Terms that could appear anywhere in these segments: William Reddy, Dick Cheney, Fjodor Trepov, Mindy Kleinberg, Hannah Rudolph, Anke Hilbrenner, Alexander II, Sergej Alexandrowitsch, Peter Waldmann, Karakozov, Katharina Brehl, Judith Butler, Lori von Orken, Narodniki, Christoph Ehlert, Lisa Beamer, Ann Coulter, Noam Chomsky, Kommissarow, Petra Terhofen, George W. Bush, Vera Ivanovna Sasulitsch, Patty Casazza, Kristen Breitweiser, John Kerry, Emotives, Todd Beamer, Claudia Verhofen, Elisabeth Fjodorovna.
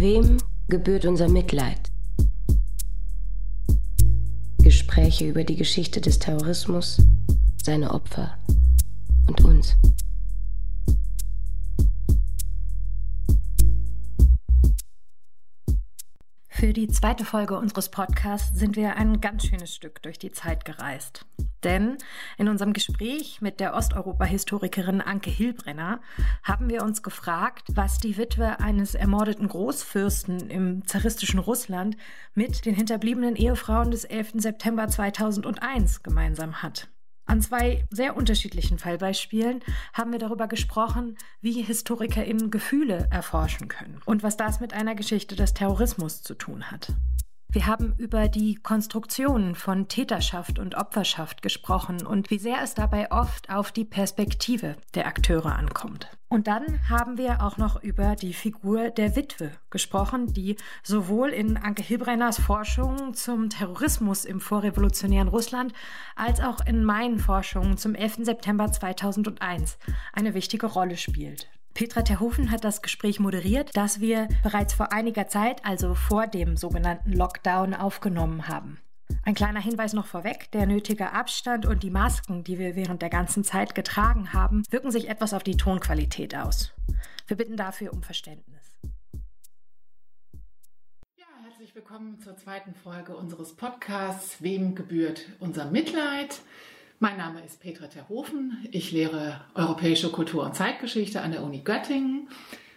Wem gebührt unser Mitleid? Gespräche über die Geschichte des Terrorismus, seine Opfer und uns. Für die zweite Folge unseres Podcasts sind wir ein ganz schönes Stück durch die Zeit gereist. Denn in unserem Gespräch mit der Osteuropa-Historikerin Anke Hilbrenner haben wir uns gefragt, was die Witwe eines ermordeten Großfürsten im zaristischen Russland mit den hinterbliebenen Ehefrauen des 11. September 2001 gemeinsam hat. An zwei sehr unterschiedlichen Fallbeispielen haben wir darüber gesprochen, wie HistorikerInnen Gefühle erforschen können und was das mit einer Geschichte des Terrorismus zu tun hat. Wir haben über die Konstruktionen von Täterschaft und Opferschaft gesprochen und wie sehr es dabei oft auf die Perspektive der Akteure ankommt. Und dann haben wir auch noch über die Figur der Witwe gesprochen, die sowohl in Anke Hilbrenners Forschungen zum Terrorismus im vorrevolutionären Russland als auch in meinen Forschungen zum 11. September 2001 eine wichtige Rolle spielt. Petra Terhofen hat das Gespräch moderiert, das wir bereits vor einiger Zeit, also vor dem sogenannten Lockdown, aufgenommen haben. Ein kleiner Hinweis noch vorweg: Der nötige Abstand und die Masken, die wir während der ganzen Zeit getragen haben, wirken sich etwas auf die Tonqualität aus. Wir bitten dafür um Verständnis. Ja, herzlich willkommen zur zweiten Folge unseres Podcasts Wem gebührt unser Mitleid? Mein Name ist Petra Terhofen. Ich lehre europäische Kultur- und Zeitgeschichte an der Uni Göttingen.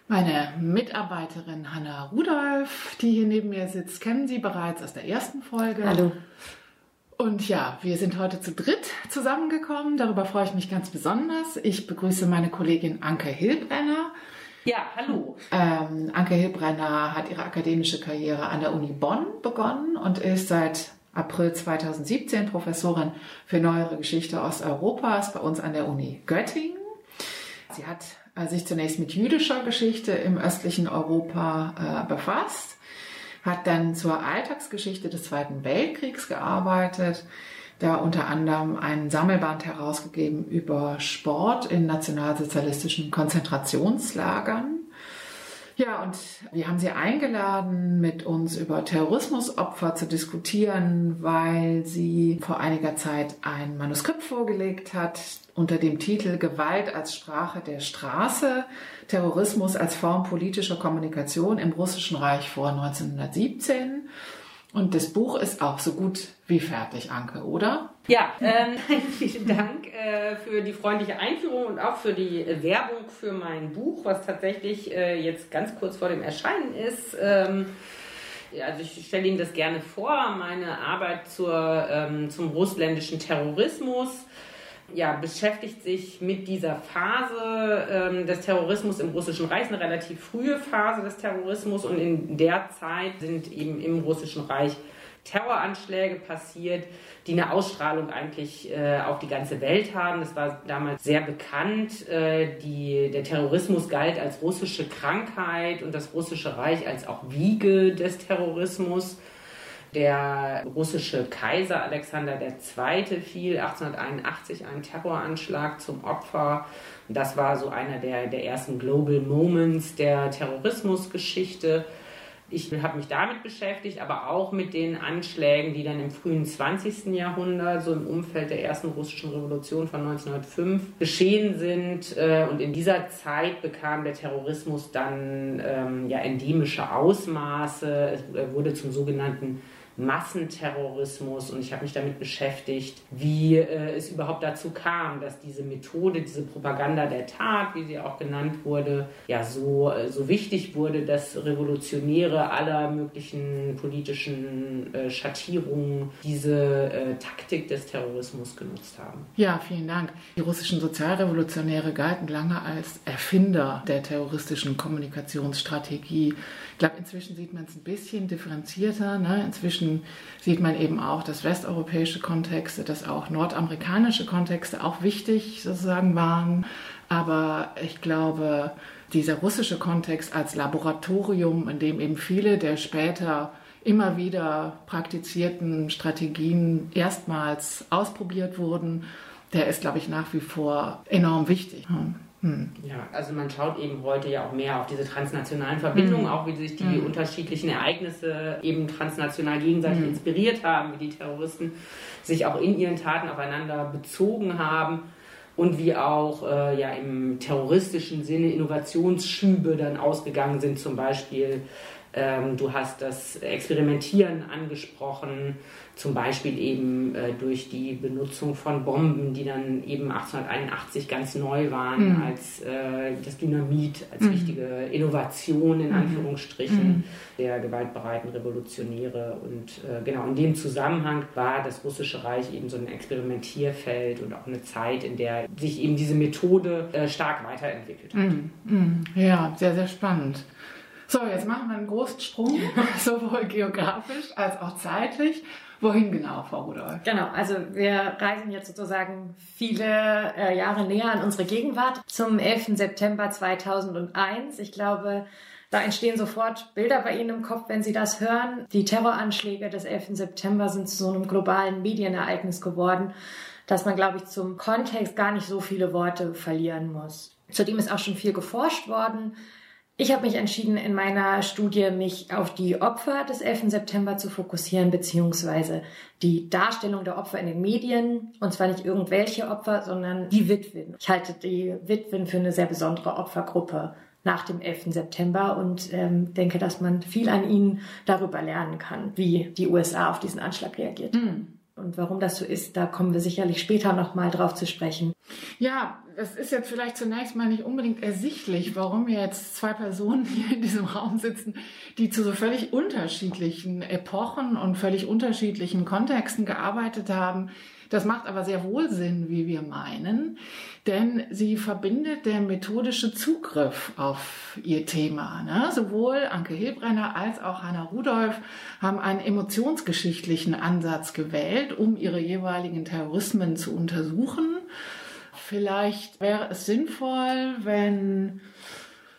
Meine Mitarbeiterin Hannah Rudolph, die hier neben mir sitzt, kennen Sie bereits aus der ersten Folge. Hallo. Und ja, wir sind heute zu dritt zusammengekommen. Darüber freue ich mich ganz besonders. Ich begrüße meine Kollegin Anke Hilbrenner. Ja, hallo. Anke Hilbrenner hat ihre akademische Karriere an der Uni Bonn begonnen und ist seit April 2017 Professorin für neuere Geschichte Osteuropas bei uns an der Uni Göttingen. Sie hat sich zunächst mit jüdischer Geschichte im östlichen Europa befasst, hat dann zur Alltagsgeschichte des Zweiten Weltkriegs gearbeitet, da unter anderem einen Sammelband herausgegeben über Sport in nationalsozialistischen Konzentrationslagern. Ja, und wir haben Sie eingeladen, mit uns über Terrorismusopfer zu diskutieren, weil sie vor einiger Zeit ein Manuskript vorgelegt hat unter dem Titel Gewalt als Sprache der Straße, Terrorismus als Form politischer Kommunikation im Russischen Reich vor 1917. Und das Buch ist auch so gut wie fertig, Anke, oder? Ja, vielen Dank für die freundliche Einführung und auch für die Werbung für mein Buch, was tatsächlich jetzt ganz kurz vor dem Erscheinen ist. Also ich stelle Ihnen das gerne vor, meine Arbeit zum russländischen Terrorismus. Ja, beschäftigt sich mit dieser Phase des Terrorismus im Russischen Reich, eine relativ frühe Phase des Terrorismus, und in der Zeit sind eben im Russischen Reich Terroranschläge passiert, die eine Ausstrahlung eigentlich auf die ganze Welt haben. Das war damals sehr bekannt. Der Terrorismus galt als russische Krankheit und das Russische Reich als auch Wiege des Terrorismus. Der russische Kaiser Alexander II. Fiel 1881 einem Terroranschlag zum Opfer. Das war so einer der ersten Global Moments der Terrorismusgeschichte. Ich habe mich damit beschäftigt, aber auch mit den Anschlägen, die dann im frühen 20. Jahrhundert, so im Umfeld der ersten russischen Revolution von 1905, geschehen sind. Und in dieser Zeit bekam der Terrorismus dann endemische Ausmaße. Er wurde zum sogenannten Massenterrorismus, und ich habe mich damit beschäftigt, wie es überhaupt dazu kam, dass diese Methode, diese Propaganda der Tat, wie sie auch genannt wurde, ja so wichtig wurde, dass Revolutionäre aller möglichen politischen Schattierungen diese Taktik des Terrorismus genutzt haben. Ja, vielen Dank. Die russischen Sozialrevolutionäre galten lange als Erfinder der terroristischen Kommunikationsstrategie. Ich glaube, inzwischen sieht man es ein bisschen differenzierter, ne? Inzwischen sieht man eben auch, dass westeuropäische Kontexte, dass auch nordamerikanische Kontexte auch wichtig sozusagen waren. Aber ich glaube, dieser russische Kontext als Laboratorium, in dem eben viele der später immer wieder praktizierten Strategien erstmals ausprobiert wurden, der ist, glaube ich, nach wie vor enorm wichtig. Ja, also man schaut eben heute ja auch mehr auf diese transnationalen Verbindungen, auch wie sich die unterschiedlichen Ereignisse eben transnational gegenseitig inspiriert haben, wie die Terroristen sich auch in ihren Taten aufeinander bezogen haben und wie auch ja im terroristischen Sinne Innovationsschübe dann ausgegangen sind. Zum Beispiel, du hast das Experimentieren angesprochen, zum Beispiel eben durch die Benutzung von Bomben, die dann eben 1881 ganz neu waren, als das Dynamit, als wichtige Innovation in Anführungsstrichen der gewaltbereiten Revolutionäre. Und genau in dem Zusammenhang war das Russische Reich eben so ein Experimentierfeld und auch eine Zeit, in der sich eben diese Methode stark weiterentwickelt hat. Ja, sehr, sehr spannend. So, jetzt machen wir einen großen Sprung, sowohl geografisch als auch zeitlich. Wohin genau, Frau Rudolph? Genau, also wir reisen jetzt sozusagen viele Jahre näher an unsere Gegenwart. Zum 11. September 2001. Ich glaube, da entstehen sofort Bilder bei Ihnen im Kopf, wenn Sie das hören. Die Terroranschläge des 11. September sind zu so einem globalen Medienereignis geworden, dass man, glaube ich, zum Kontext gar nicht so viele Worte verlieren muss. Zudem ist auch schon viel geforscht worden. Ich habe mich entschieden, in meiner Studie mich auf die Opfer des 11. September zu fokussieren, beziehungsweise die Darstellung der Opfer in den Medien. Und zwar nicht irgendwelche Opfer, sondern die Witwen. Ich halte die Witwen für eine sehr besondere Opfergruppe nach dem 11. September und denke, dass man viel an ihnen darüber lernen kann, wie die USA auf diesen Anschlag reagiert. Und warum das so ist, da kommen wir sicherlich später nochmal drauf zu sprechen. Ja, es ist jetzt vielleicht zunächst mal nicht unbedingt ersichtlich, warum jetzt zwei Personen hier in diesem Raum sitzen, die zu so völlig unterschiedlichen Epochen und völlig unterschiedlichen Kontexten gearbeitet haben. Das macht aber sehr wohl Sinn, wie wir meinen, denn sie verbindet der methodische Zugriff auf ihr Thema. Ne? Sowohl Anke Hilbrenner als auch Hannah Rudolph haben einen emotionsgeschichtlichen Ansatz gewählt, um ihre jeweiligen Terrorismen zu untersuchen. Vielleicht wäre es sinnvoll, wenn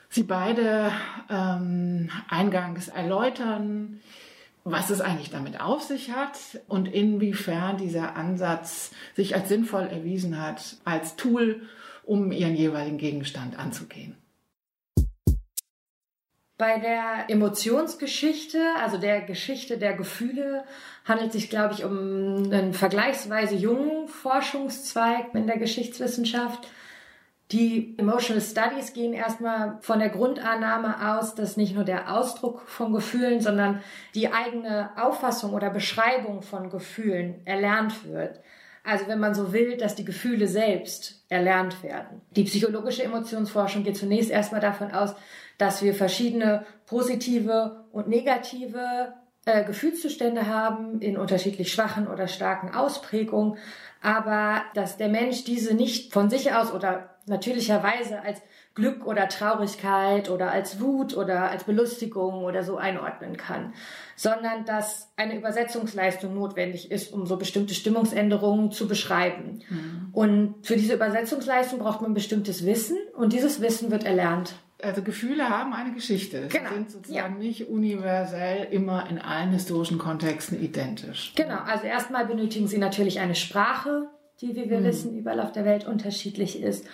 Sie beide eingangs erläutern, was es eigentlich damit auf sich hat und inwiefern dieser Ansatz sich als sinnvoll erwiesen hat, als Tool, um ihren jeweiligen Gegenstand anzugehen. Bei der Emotionsgeschichte, also der Geschichte der Gefühle, handelt es sich, glaube ich, um einen vergleichsweise jungen Forschungszweig in der Geschichtswissenschaft. Die Emotional Studies gehen erstmal von der Grundannahme aus, dass nicht nur der Ausdruck von Gefühlen, sondern die eigene Auffassung oder Beschreibung von Gefühlen erlernt wird. Also wenn man so will, dass die Gefühle selbst erlernt werden. Die psychologische Emotionsforschung geht zunächst erstmal davon aus, dass wir verschiedene positive und negative Gefühlszustände haben in unterschiedlich schwachen oder starken Ausprägungen, aber dass der Mensch diese nicht von sich aus oder natürlicherweise als Glück oder Traurigkeit oder als Wut oder als Belustigung oder so einordnen kann, sondern dass eine Übersetzungsleistung notwendig ist, um so bestimmte Stimmungsänderungen zu beschreiben. Und für diese Übersetzungsleistung braucht man bestimmtes Wissen und dieses Wissen wird erlernt. Also Gefühle haben eine Geschichte. Genau. Sie sind sozusagen nicht universell immer in allen historischen Kontexten identisch. Genau, also erstmal benötigen sie natürlich eine Sprache, die, wie wir wissen, überall auf der Welt unterschiedlich ist.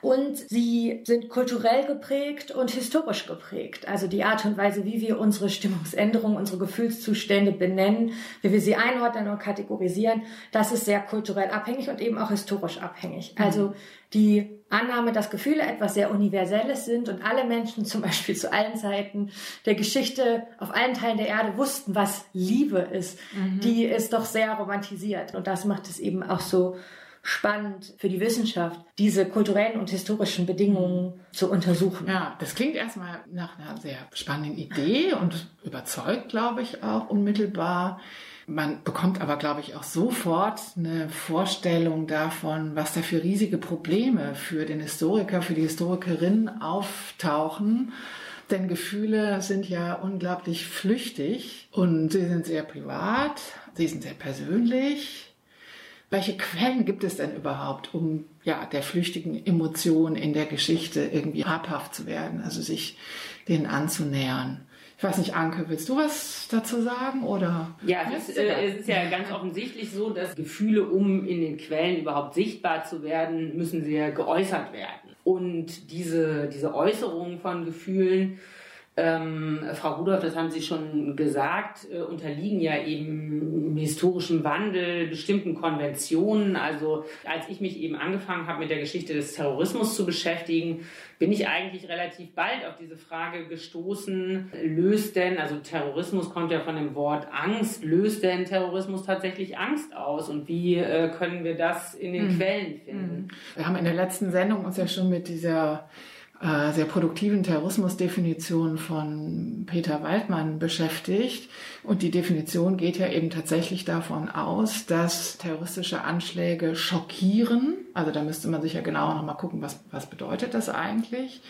Und sie sind kulturell geprägt und historisch geprägt. Also die Art und Weise, wie wir unsere Stimmungsänderungen, unsere Gefühlszustände benennen, wie wir sie einordnen und kategorisieren, das ist sehr kulturell abhängig und eben auch historisch abhängig. Also die Annahme, dass Gefühle etwas sehr Universelles sind und alle Menschen zum Beispiel zu allen Zeiten der Geschichte auf allen Teilen der Erde wussten, was Liebe ist, die ist doch sehr romantisiert. Und das macht es eben auch so spannend für die Wissenschaft, diese kulturellen und historischen Bedingungen zu untersuchen. Ja, das klingt erstmal nach einer sehr spannenden Idee und überzeugt, glaube ich, auch unmittelbar. Man bekommt aber, glaube ich, auch sofort eine Vorstellung davon, was da für riesige Probleme für den Historiker, für die Historikerin auftauchen. Denn Gefühle sind ja unglaublich flüchtig und sie sind sehr privat, sie sind sehr persönlich. Welche Quellen gibt es denn überhaupt, um ja der flüchtigen Emotion in der Geschichte irgendwie habhaft zu werden, also sich denen anzunähern? Ich weiß nicht, Anke, willst du was dazu sagen? Oder? Ja, es ist ja ganz offensichtlich so, dass Gefühle, um in den Quellen überhaupt sichtbar zu werden, müssen sie geäußert werden. Und diese Äußerungen von Gefühlen, Frau Rudolph, das haben Sie schon gesagt, unterliegen ja eben historischem Wandel, bestimmten Konventionen. Also als ich mich eben angefangen habe, mit der Geschichte des Terrorismus zu beschäftigen, bin ich eigentlich relativ bald auf diese Frage gestoßen, löst denn, also Terrorismus kommt ja von dem Wort Angst, löst denn Terrorismus tatsächlich Angst aus? Und wie können wir das in den Quellen finden? Wir haben in der letzten Sendung uns ja schon mit dieser sehr produktiven Terrorismusdefinition von Peter Waldmann beschäftigt. Und die Definition geht ja eben tatsächlich davon aus, dass terroristische Anschläge schockieren. Also da müsste man sich ja genauer nochmal gucken, was bedeutet das eigentlich.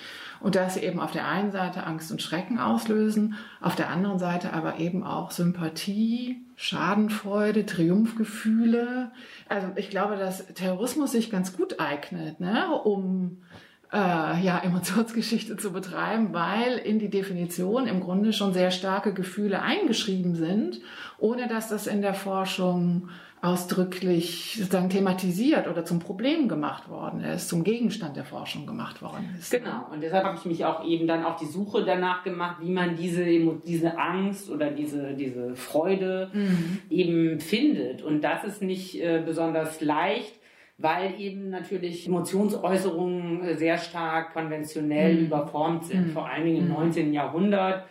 Und dass sie eben auf der einen Seite Angst und Schrecken auslösen, auf der anderen Seite aber eben auch Sympathie, Schadenfreude, Triumphgefühle. Also ich glaube, dass Terrorismus sich ganz gut eignet, ne, um Emotionsgeschichte zu betreiben, weil in die Definition im Grunde schon sehr starke Gefühle eingeschrieben sind, ohne dass das in der Forschung ausdrücklich sozusagen thematisiert oder zum Problem gemacht worden ist, zum Gegenstand der Forschung gemacht worden ist. Genau, und deshalb habe ich mich auch eben dann auf die Suche danach gemacht, wie man diese Angst oder diese Freude eben findet. Und das ist nicht besonders leicht, weil eben natürlich Emotionsäußerungen sehr stark konventionell überformt sind, vor allen Dingen im 19. Jahrhundert,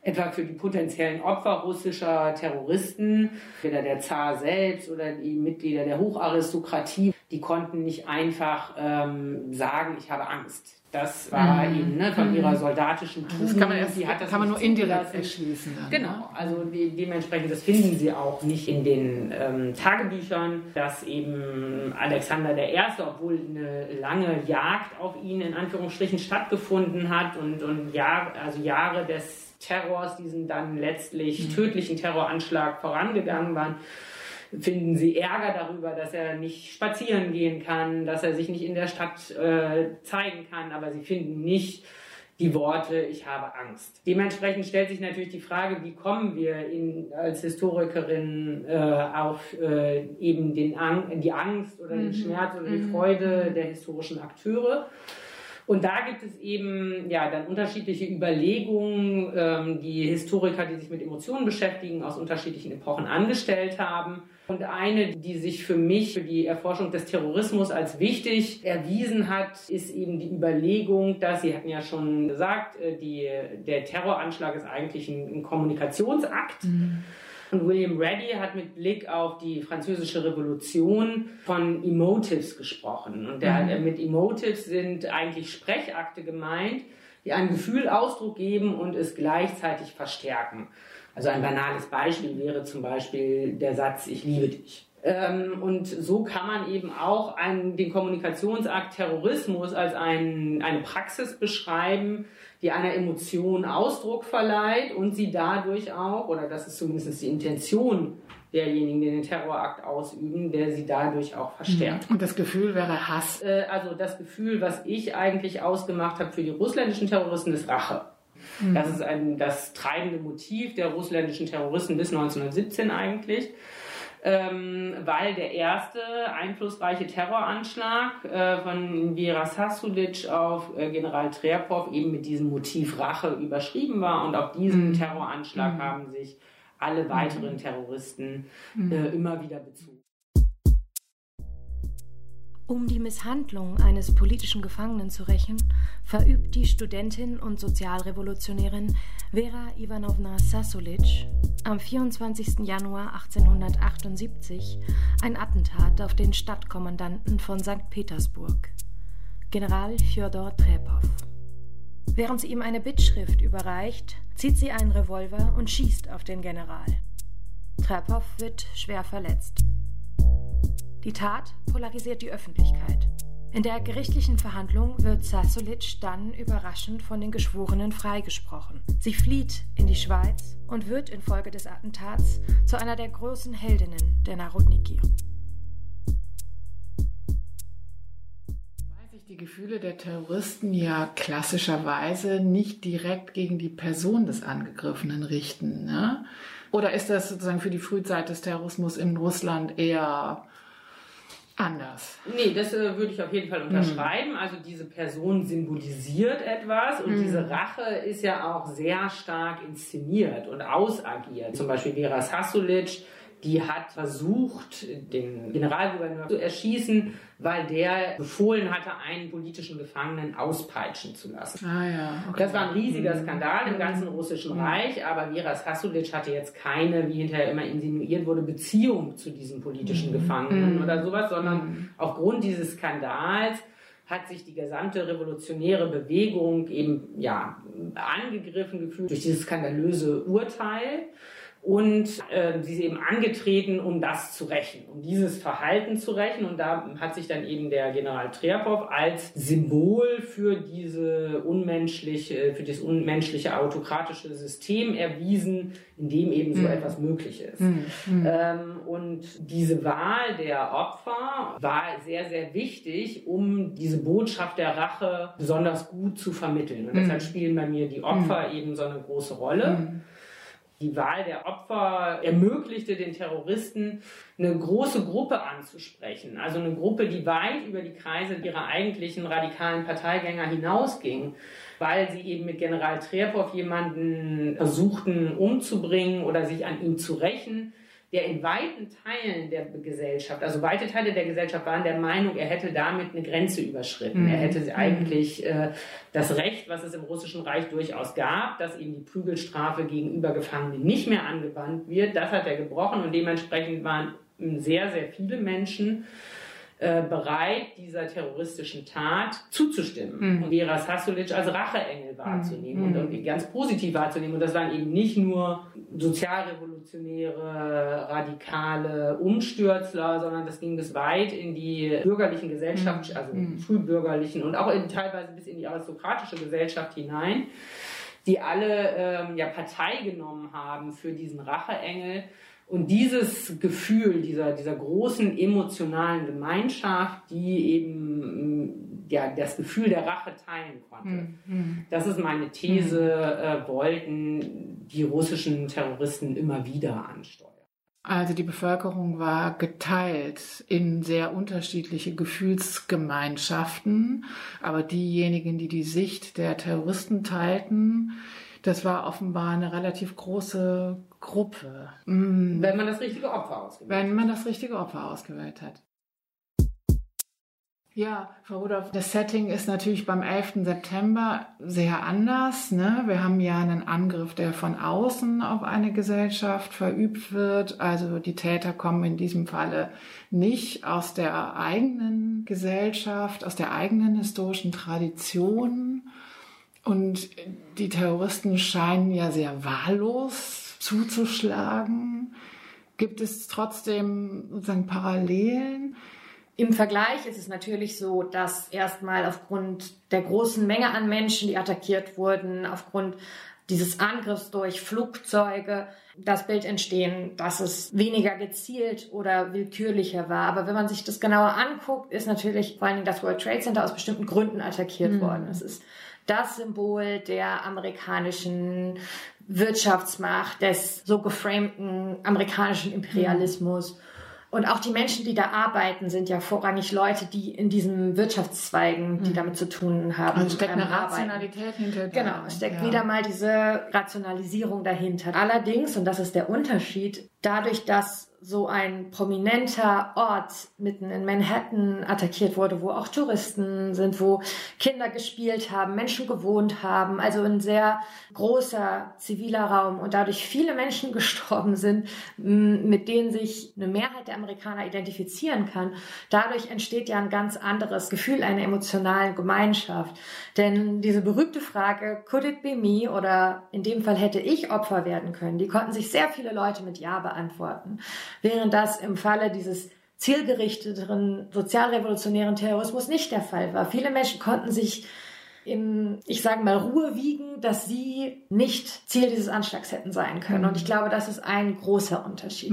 etwa für die potenziellen Opfer russischer Terroristen, weder der Zar selbst oder die Mitglieder der Hocharistokratie, die konnten nicht einfach sagen, ich habe Angst. Das war eben von ihrer soldatischen Tugend. Das kann man, nur indirekt erschließen. Dann, genau, also dementsprechend, das finden Sie auch nicht in den Tagebüchern, dass eben Alexander I., obwohl eine lange Jagd auf ihn in Anführungsstrichen stattgefunden hat und Jahre des Terrors, diesen dann letztlich tödlichen Terroranschlag vorangegangen waren, finden Sie Ärger darüber, dass er nicht spazieren gehen kann, dass er sich nicht in der Stadt zeigen kann, aber Sie finden nicht die Worte, ich habe Angst. Dementsprechend stellt sich natürlich die Frage, wie kommen wir als Historikerin auf eben die Angst oder den Schmerz oder die Freude der historischen Akteure. Und da gibt es eben dann unterschiedliche Überlegungen, die Historiker, die sich mit Emotionen beschäftigen, aus unterschiedlichen Epochen angestellt haben. Und eine, die sich für mich, für die Erforschung des Terrorismus als wichtig erwiesen hat, ist eben die Überlegung, dass, Sie hatten ja schon gesagt, der Terroranschlag ist eigentlich ein Kommunikationsakt. Und William Reddy hat mit Blick auf die Französische Revolution von Emotives gesprochen. Und mit Emotives sind eigentlich Sprechakte gemeint, die ein Gefühl Ausdruck geben und es gleichzeitig verstärken. Also ein banales Beispiel wäre zum Beispiel der Satz, ich liebe dich. Und so kann man eben auch den Kommunikationsakt Terrorismus als eine Praxis beschreiben, die einer Emotion Ausdruck verleiht und sie dadurch auch, oder das ist zumindest die Intention derjenigen, die den Terrorakt ausüben, der sie dadurch auch verstärkt. Und das Gefühl wäre Hass? Also das Gefühl, was ich eigentlich ausgemacht habe für die russländischen Terroristen, ist Rache. Das ist das treibende Motiv der russländischen Terroristen bis 1917 eigentlich. Weil der erste einflussreiche Terroranschlag von Vera Sasulitsch auf General Trepov eben mit diesem Motiv Rache überschrieben war. Und auf diesen Terroranschlag haben sich alle weiteren Terroristen immer wieder bezogen. Um die Misshandlung eines politischen Gefangenen zu rächen, verübt die Studentin und Sozialrevolutionärin Vera Ivanovna Sasulitsch am 24. Januar 1878 ein Attentat auf den Stadtkommandanten von St. Petersburg, General Fjodor Trepov. Während sie ihm eine Bittschrift überreicht, zieht sie einen Revolver und schießt auf den General. Trepov wird schwer verletzt. Die Tat polarisiert die Öffentlichkeit. In der gerichtlichen Verhandlung wird Sasulitsch dann überraschend von den Geschworenen freigesprochen. Sie flieht in die Schweiz und wird infolge des Attentats zu einer der großen Heldinnen der Narodniki. Weil sich die Gefühle der Terroristen ja klassischerweise nicht direkt gegen die Person des Angegriffenen richten, ne? Oder ist das sozusagen für die Frühzeit des Terrorismus in Russland eher anders. Nee, das würde ich auf jeden Fall unterschreiben. Mhm. Also diese Person symbolisiert etwas und diese Rache ist ja auch sehr stark inszeniert und ausagiert. Zum Beispiel Vera Sasulitsch, die hat versucht, den Generalgouverneur zu erschießen, weil der befohlen hatte, einen politischen Gefangenen auspeitschen zu lassen. Ah, ja. Okay. Das war ein riesiger Skandal im ganzen Russischen Reich, aber Vera Sasulitsch hatte jetzt keine, wie hinterher immer insinuiert wurde, Beziehung zu diesem politischen Gefangenen oder sowas, sondern aufgrund dieses Skandals hat sich die gesamte revolutionäre Bewegung eben ja angegriffen gefühlt durch dieses skandalöse Urteil. Und sie ist eben angetreten, um das zu rächen, um dieses Verhalten zu rächen. Und da hat sich dann eben der General Trepov als Symbol für diese unmenschliche, für das unmenschliche autokratische System erwiesen, in dem eben so etwas möglich ist. Und diese Wahl der Opfer war sehr, sehr wichtig, um diese Botschaft der Rache besonders gut zu vermitteln. Und deshalb spielen bei mir die Opfer eben so eine große Rolle. Die Wahl der Opfer ermöglichte den Terroristen, eine große Gruppe anzusprechen. Also eine Gruppe, die weit über die Kreise ihrer eigentlichen radikalen Parteigänger hinausging, weil sie eben mit General Trepov jemanden versuchten umzubringen oder sich an ihm zu rächen, der in weiten Teilen der Gesellschaft, also weite Teile der Gesellschaft waren der Meinung, er hätte damit eine Grenze überschritten. Er hätte eigentlich das Recht, was es im Russischen Reich durchaus gab, dass eben die Prügelstrafe gegenüber Gefangenen nicht mehr angewandt wird, das hat er gebrochen und dementsprechend waren sehr, sehr viele Menschen bereit, dieser terroristischen Tat zuzustimmen und Vera Sasulitsch als Racheengel wahrzunehmen und ganz positiv wahrzunehmen. Und das waren eben nicht nur sozialrevolutionäre, radikale Umstürzler, sondern das ging bis weit in die bürgerlichen Gesellschaften, also frühbürgerlichen und auch teilweise bis in die aristokratische Gesellschaft hinein, die alle Partei genommen haben für diesen Racheengel. Und dieses Gefühl dieser großen emotionalen Gemeinschaft, die eben das Gefühl der Rache teilen konnte, das ist meine These, wollten die russischen Terroristen immer wieder ansteuern. Also die Bevölkerung war geteilt in sehr unterschiedliche Gefühlsgemeinschaften, aber diejenigen, die die Sicht der Terroristen teilten, das war offenbar eine relativ große Gruppe. Wenn man das richtige Opfer ausgewählt hat. Wenn man das richtige Opfer ausgewählt hat. Ja, Frau Rudolph, das Setting ist natürlich beim 11. September sehr anders, ne? Wir haben ja einen Angriff, der von außen auf eine Gesellschaft verübt wird. Also die Täter kommen in diesem Falle nicht aus der eigenen Gesellschaft, aus der eigenen historischen Tradition. Und die Terroristen scheinen ja sehr wahllos zuzuschlagen. Gibt es trotzdem sozusagen Parallelen? Im Vergleich ist es natürlich so, dass erstmal aufgrund der großen Menge an Menschen, die attackiert wurden, aufgrund dieses Angriffs durch Flugzeuge, das Bild entstehen, dass es weniger gezielt oder willkürlicher war. Aber wenn man sich das genauer anguckt, ist natürlich vor allem das World Trade Center aus bestimmten Gründen attackiert worden. Es ist das Symbol der amerikanischen Wirtschaftsmacht, des so geframten amerikanischen Imperialismus. Und auch die Menschen, die da arbeiten, sind ja vorrangig Leute, die in diesen Wirtschaftszweigen, die damit zu tun haben. Also steckt eine Rationalität hinter. Genau, es steckt wieder mal diese Rationalisierung dahinter. Allerdings, und das ist der Unterschied, dadurch, dass so ein prominenter Ort mitten in Manhattan attackiert wurde, wo auch Touristen sind, wo Kinder gespielt haben, Menschen gewohnt haben, also ein sehr großer ziviler Raum und dadurch viele Menschen gestorben sind, mit denen sich eine Mehrheit der Amerikaner identifizieren kann. Dadurch entsteht ja ein ganz anderes Gefühl einer emotionalen Gemeinschaft. Denn diese berühmte Frage, could it be me, oder in dem Fall hätte ich Opfer werden können, die konnten sich sehr viele Leute mit Ja beantworten. Während das im Falle dieses zielgerichteten sozialrevolutionären Terrorismus nicht der Fall war. Viele Menschen konnten sich in, ich sage mal, Ruhe wiegen, dass sie nicht Ziel dieses Anschlags hätten sein können. Und ich glaube, das ist ein großer Unterschied.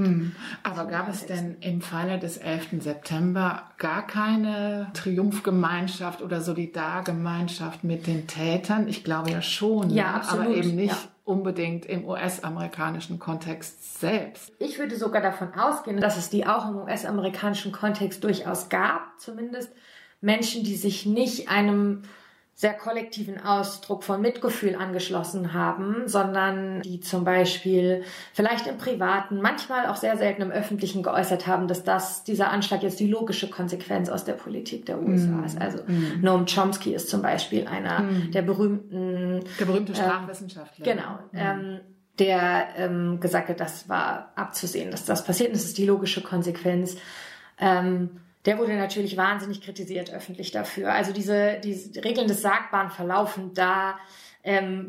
Aber gab es denn im Falle des 11. September gar keine Triumphgemeinschaft oder Solidargemeinschaft mit den Tätern? Ich glaube ja schon, ja, absolut, aber eben nicht unbedingt im US-amerikanischen Kontext selbst. Ich würde sogar davon ausgehen, dass es die auch im US-amerikanischen Kontext durchaus gab, zumindest Menschen, die sich nicht einem sehr kollektiven Ausdruck von Mitgefühl angeschlossen haben, sondern die zum Beispiel vielleicht im Privaten, manchmal auch sehr selten im Öffentlichen geäußert haben, dass dieser Anschlag jetzt die logische Konsequenz aus der Politik der USA ist. Also Noam Chomsky ist zum Beispiel einer der berühmten... Der berühmte Sprachwissenschaftler. Genau. Der gesagt hat, das war abzusehen, dass das passiert. Das ist die logische Konsequenz. Der wurde natürlich wahnsinnig kritisiert öffentlich dafür. Also diese Regeln des Sagbaren verlaufen da,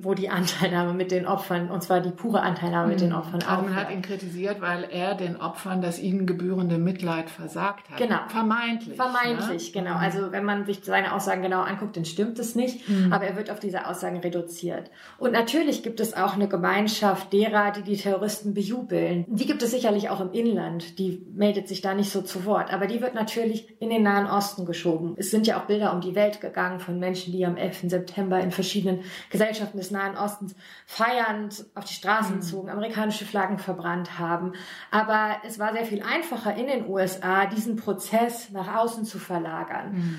wo die Anteilnahme mit den Opfern, und zwar die pure Anteilnahme mit den Opfern auch. Man hat ihn kritisiert, weil er den Opfern das ihnen gebührende Mitleid versagt hat. Genau. Vermeintlich, ne? Genau. Also wenn man sich seine Aussagen genau anguckt, dann stimmt es nicht. Aber er wird auf diese Aussagen reduziert. Und natürlich gibt es auch eine Gemeinschaft derer, die die Terroristen bejubeln. Die gibt es sicherlich auch im Inland. Die meldet sich da nicht so zu Wort. Aber die wird natürlich in den Nahen Osten geschoben. Es sind ja auch Bilder um die Welt gegangen von Menschen, die am 11. September in verschiedenen Gesellschaften des Nahen Ostens feiernd auf die Straßen zogen, amerikanische Flaggen verbrannt haben. Aber es war sehr viel einfacher in den USA, diesen Prozess nach außen zu verlagern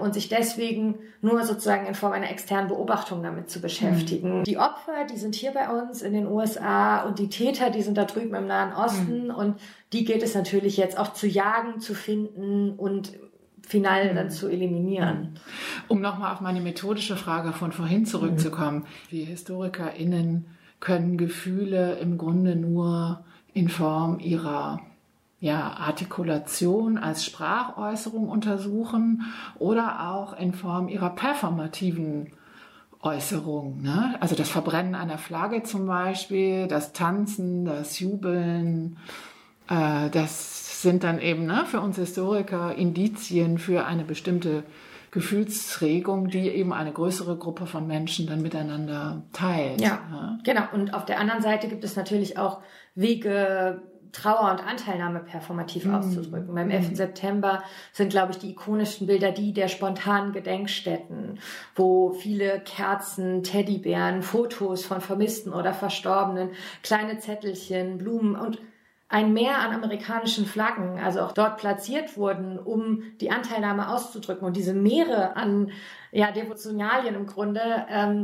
und sich deswegen nur sozusagen in Form einer externen Beobachtung damit zu beschäftigen. Die Opfer, die sind hier bei uns in den USA und die Täter, die sind da drüben im Nahen Osten und die gilt es natürlich jetzt auch zu jagen, zu finden und final dann zu eliminieren. Um nochmal auf meine methodische Frage von vorhin zurückzukommen. Wir HistorikerInnen können Gefühle im Grunde nur in Form ihrer Artikulation als Sprachäußerung untersuchen oder auch in Form ihrer performativen Äußerung, ne? Also das Verbrennen einer Flagge zum Beispiel, das Tanzen, das Jubeln, das sind dann eben für uns Historiker Indizien für eine bestimmte Gefühlsregung, die eben eine größere Gruppe von Menschen dann miteinander teilt. Ja, genau. Und auf der anderen Seite gibt es natürlich auch Wege, Trauer und Anteilnahme performativ auszudrücken. Beim 11. September sind, glaube ich, die ikonischen Bilder die der spontanen Gedenkstätten, wo viele Kerzen, Teddybären, Fotos von Vermissten oder Verstorbenen, kleine Zettelchen, Blumen und ein Meer an amerikanischen Flaggen, also auch dort platziert wurden, um die Anteilnahme auszudrücken. Und diese Meere an Devotionalien im Grunde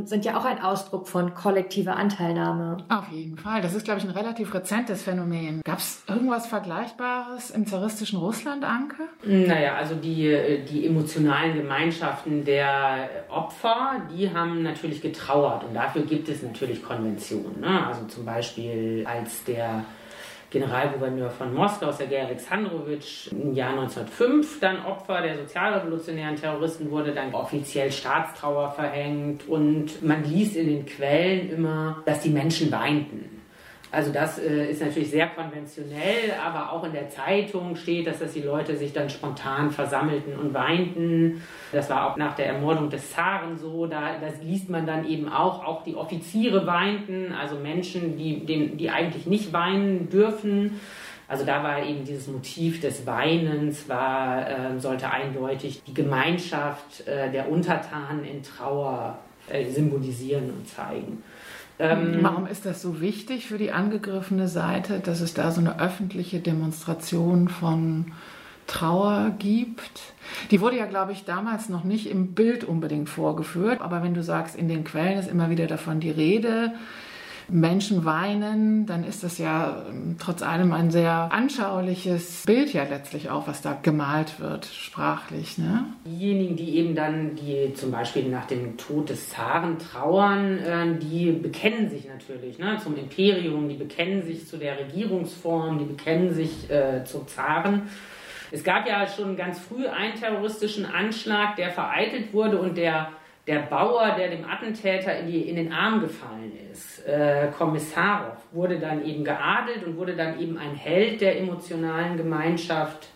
sind ja auch ein Ausdruck von kollektiver Anteilnahme. Auf jeden Fall. Das ist, glaube ich, ein relativ rezentes Phänomen. Gab es irgendwas Vergleichbares im zaristischen Russland, Anke? Naja, also die emotionalen Gemeinschaften der Opfer, die haben natürlich getrauert. Und dafür gibt es natürlich Konventionen, ne? Also zum Beispiel als der Generalgouverneur von Moskau, Sergej Alexandrowitsch, im Jahr 1905 dann Opfer der sozialrevolutionären Terroristen wurde, dann offiziell Staatstrauer verhängt und man liest in den Quellen immer, dass die Menschen weinten. Also das ist natürlich sehr konventionell, aber auch in der Zeitung steht, dass die Leute sich dann spontan versammelten und weinten. Das war auch nach der Ermordung des Zaren so. Das liest man dann eben auch die Offiziere weinten, also Menschen, die eigentlich nicht weinen dürfen. Also da war eben dieses Motiv des Weinens, sollte eindeutig die Gemeinschaft der Untertanen in Trauer symbolisieren und zeigen. Warum ist das so wichtig für die angegriffene Seite, dass es da so eine öffentliche Demonstration von Trauer gibt? Die wurde ja, glaube ich, damals noch nicht im Bild unbedingt vorgeführt. Aber wenn du sagst, in den Quellen ist immer wieder davon die Rede, Menschen weinen, dann ist das ja trotz allem ein sehr anschauliches Bild ja letztlich auch, was da gemalt wird, sprachlich, ne? Diejenigen, die eben dann, die zum Beispiel nach dem Tod des Zaren trauern, die bekennen sich natürlich, ne, zum Imperium, die bekennen sich zu der Regierungsform, die bekennen sich zum Zaren. Es gab ja schon ganz früh einen terroristischen Anschlag, der vereitelt wurde und der Bauer, der dem Attentäter in den Arm gefallen ist, Kommissarow, wurde dann eben geadelt und wurde dann eben ein Held der emotionalen Gemeinschaft,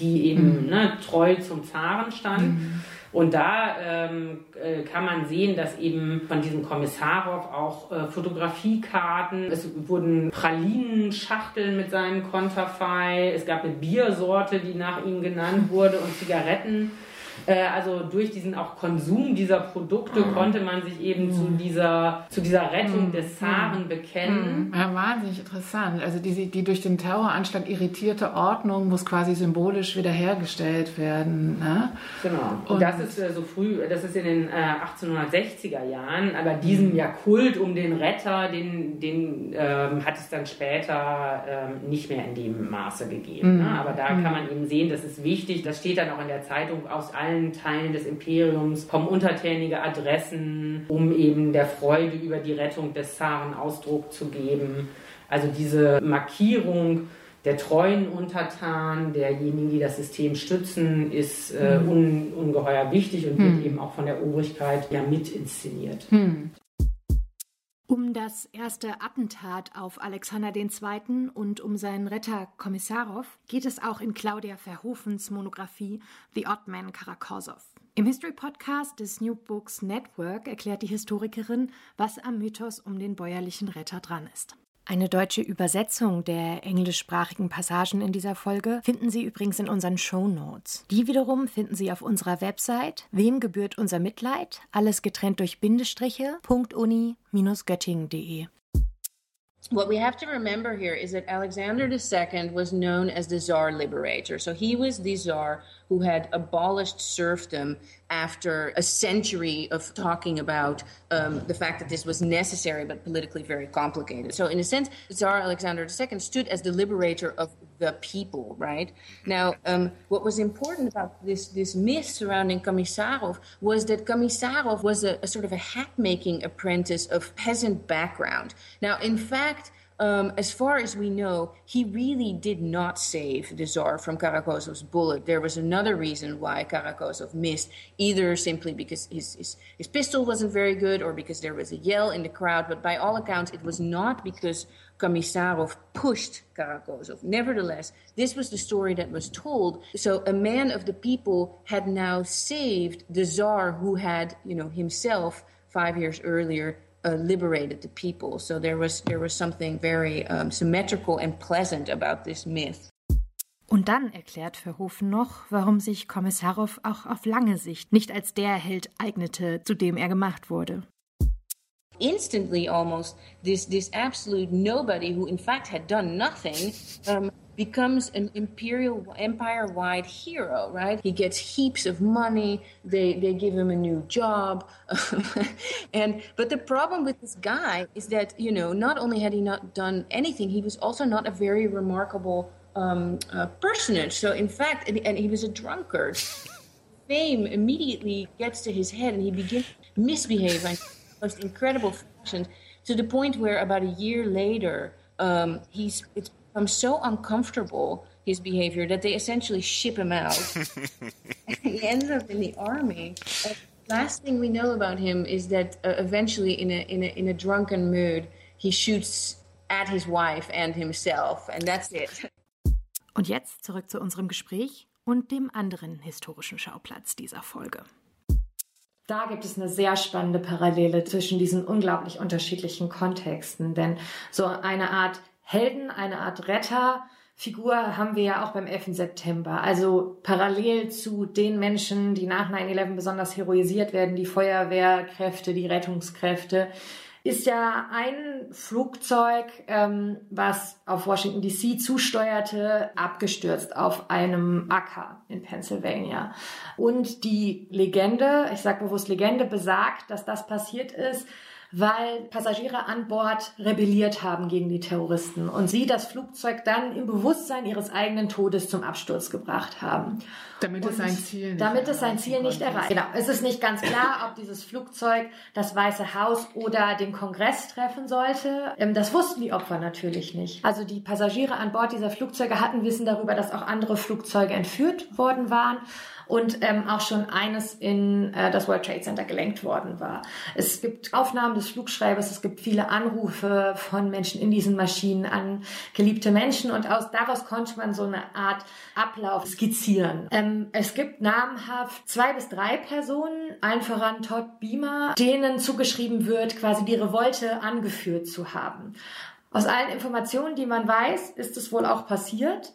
die eben treu zum Zaren stand. Und da kann man sehen, dass eben von diesem Kommissarow auch Fotografiekarten, es wurden Pralinenschachteln mit seinem Konterfei, es gab eine Biersorte, die nach ihm genannt wurde, und Zigaretten. Also durch diesen auch Konsum dieser Produkte konnte man sich eben zu dieser Rettung des Zaren bekennen. Ja, wahnsinnig interessant. Also die durch den Terroranschlag irritierte Ordnung muss quasi symbolisch wiederhergestellt werden. Ne? Genau. Und das ist so früh, das ist in den 1860er Jahren, aber diesen Kult um den Retter, den hat es dann später nicht mehr in dem Maße gegeben. Ne? Aber da kann man eben sehen, das ist wichtig, das steht dann auch in der Zeitung aus allen Teilen des Imperiums kommen untertänige Adressen, um eben der Freude über die Rettung des Zaren Ausdruck zu geben. Also diese Markierung der treuen Untertanen, derjenigen, die das System stützen, ist ungeheuer wichtig und wird eben auch von der Obrigkeit ja mit inszeniert. Um das erste Attentat auf Alexander II. Und um seinen Retter Kommissarow geht es auch in Claudia Verhofens Monographie The Odd Man Karakozov. Im History-Podcast des New Books Network erklärt die Historikerin, was am Mythos um den bäuerlichen Retter dran ist. Eine deutsche Übersetzung der englischsprachigen Passagen in dieser Folge finden Sie übrigens in unseren Shownotes. Die wiederum finden Sie auf unserer Website Wem gebührt unser Mitleid? Alles getrennt durch Bindestriche.uni-göttingen.de. What we have to remember here is that Alexander II was known as the Tsar Liberator. So he was the Tsar who had abolished serfdom after a century of talking about the fact that this was necessary but politically very complicated. So in a sense, Tsar Alexander II stood as the liberator of the people, right? Now, what was important about this myth surrounding Komissarov was that Komissarov was a sort of a hat-making apprentice of peasant background. Now, in fact, as far as we know, he really did not save the Tsar from Karakozov's bullet. There was another reason why Karakozov missed, either simply because his pistol wasn't very good or because there was a yell in the crowd. But by all accounts, it was not because Komissarov pushed Karakozov. Nevertheless, this was the story that was told. So a man of the people had now saved the Tsar who had, himself 5 years earlier liberated the people. So there was something very symmetrical and pleasant about this myth. Und dann erklärt Verhoeven noch, warum sich Kommissarow auch auf lange Sicht nicht als der Held eignete, zu dem er gemacht wurde. Instantly almost, this absolute nobody who in fact had done nothing becomes an empire-wide hero, right? He gets heaps of money, they give him a new job. But the problem with this guy is that, not only had he not done anything, he was also not a very remarkable personage. So in fact, and he was a drunkard. Fame immediately gets to his head and he begins to misbehave in the most incredible fashion, to the point where about a year later, it's so uncomfortable, his behavior, that they essentially ship him out. He ends up in the army. The last thing we know about him is that eventually, in a drunken mood, he shoots at his wife and himself, and that's it. Und jetzt zurück zu unserem Gespräch und dem anderen historischen Schauplatz dieser Folge. Da gibt es eine sehr spannende Parallele zwischen diesen unglaublich unterschiedlichen Kontexten, denn so eine Art Helden, eine Art Retterfigur haben wir ja auch beim 11. September. Also parallel zu den Menschen, die nach 9/11 besonders heroisiert werden, die Feuerwehrkräfte, die Rettungskräfte, ist ja ein Flugzeug, was auf Washington D.C. zusteuerte, abgestürzt auf einem Acker in Pennsylvania. Und die Legende, ich sage bewusst Legende, besagt, dass das passiert ist, weil Passagiere an Bord rebelliert haben gegen die Terroristen und sie das Flugzeug dann im Bewusstsein ihres eigenen Todes zum Absturz gebracht haben. Damit es sein Ziel nicht erreicht. Genau. Es ist nicht ganz klar, ob dieses Flugzeug das Weiße Haus oder den Kongress treffen sollte. Das wussten die Opfer natürlich nicht. Also die Passagiere an Bord dieser Flugzeuge hatten Wissen darüber, dass auch andere Flugzeuge entführt worden waren. und auch schon eines in das World Trade Center gelenkt worden war. Es gibt Aufnahmen des Flugschreibers, es gibt viele Anrufe von Menschen in diesen Maschinen an geliebte Menschen und daraus konnte man so eine Art Ablauf skizzieren. Es gibt namenhaft 2 bis 3 Personen, allen voran Todd Beamer, denen zugeschrieben wird, quasi die Revolte angeführt zu haben. Aus allen Informationen, die man weiß, ist es wohl auch passiert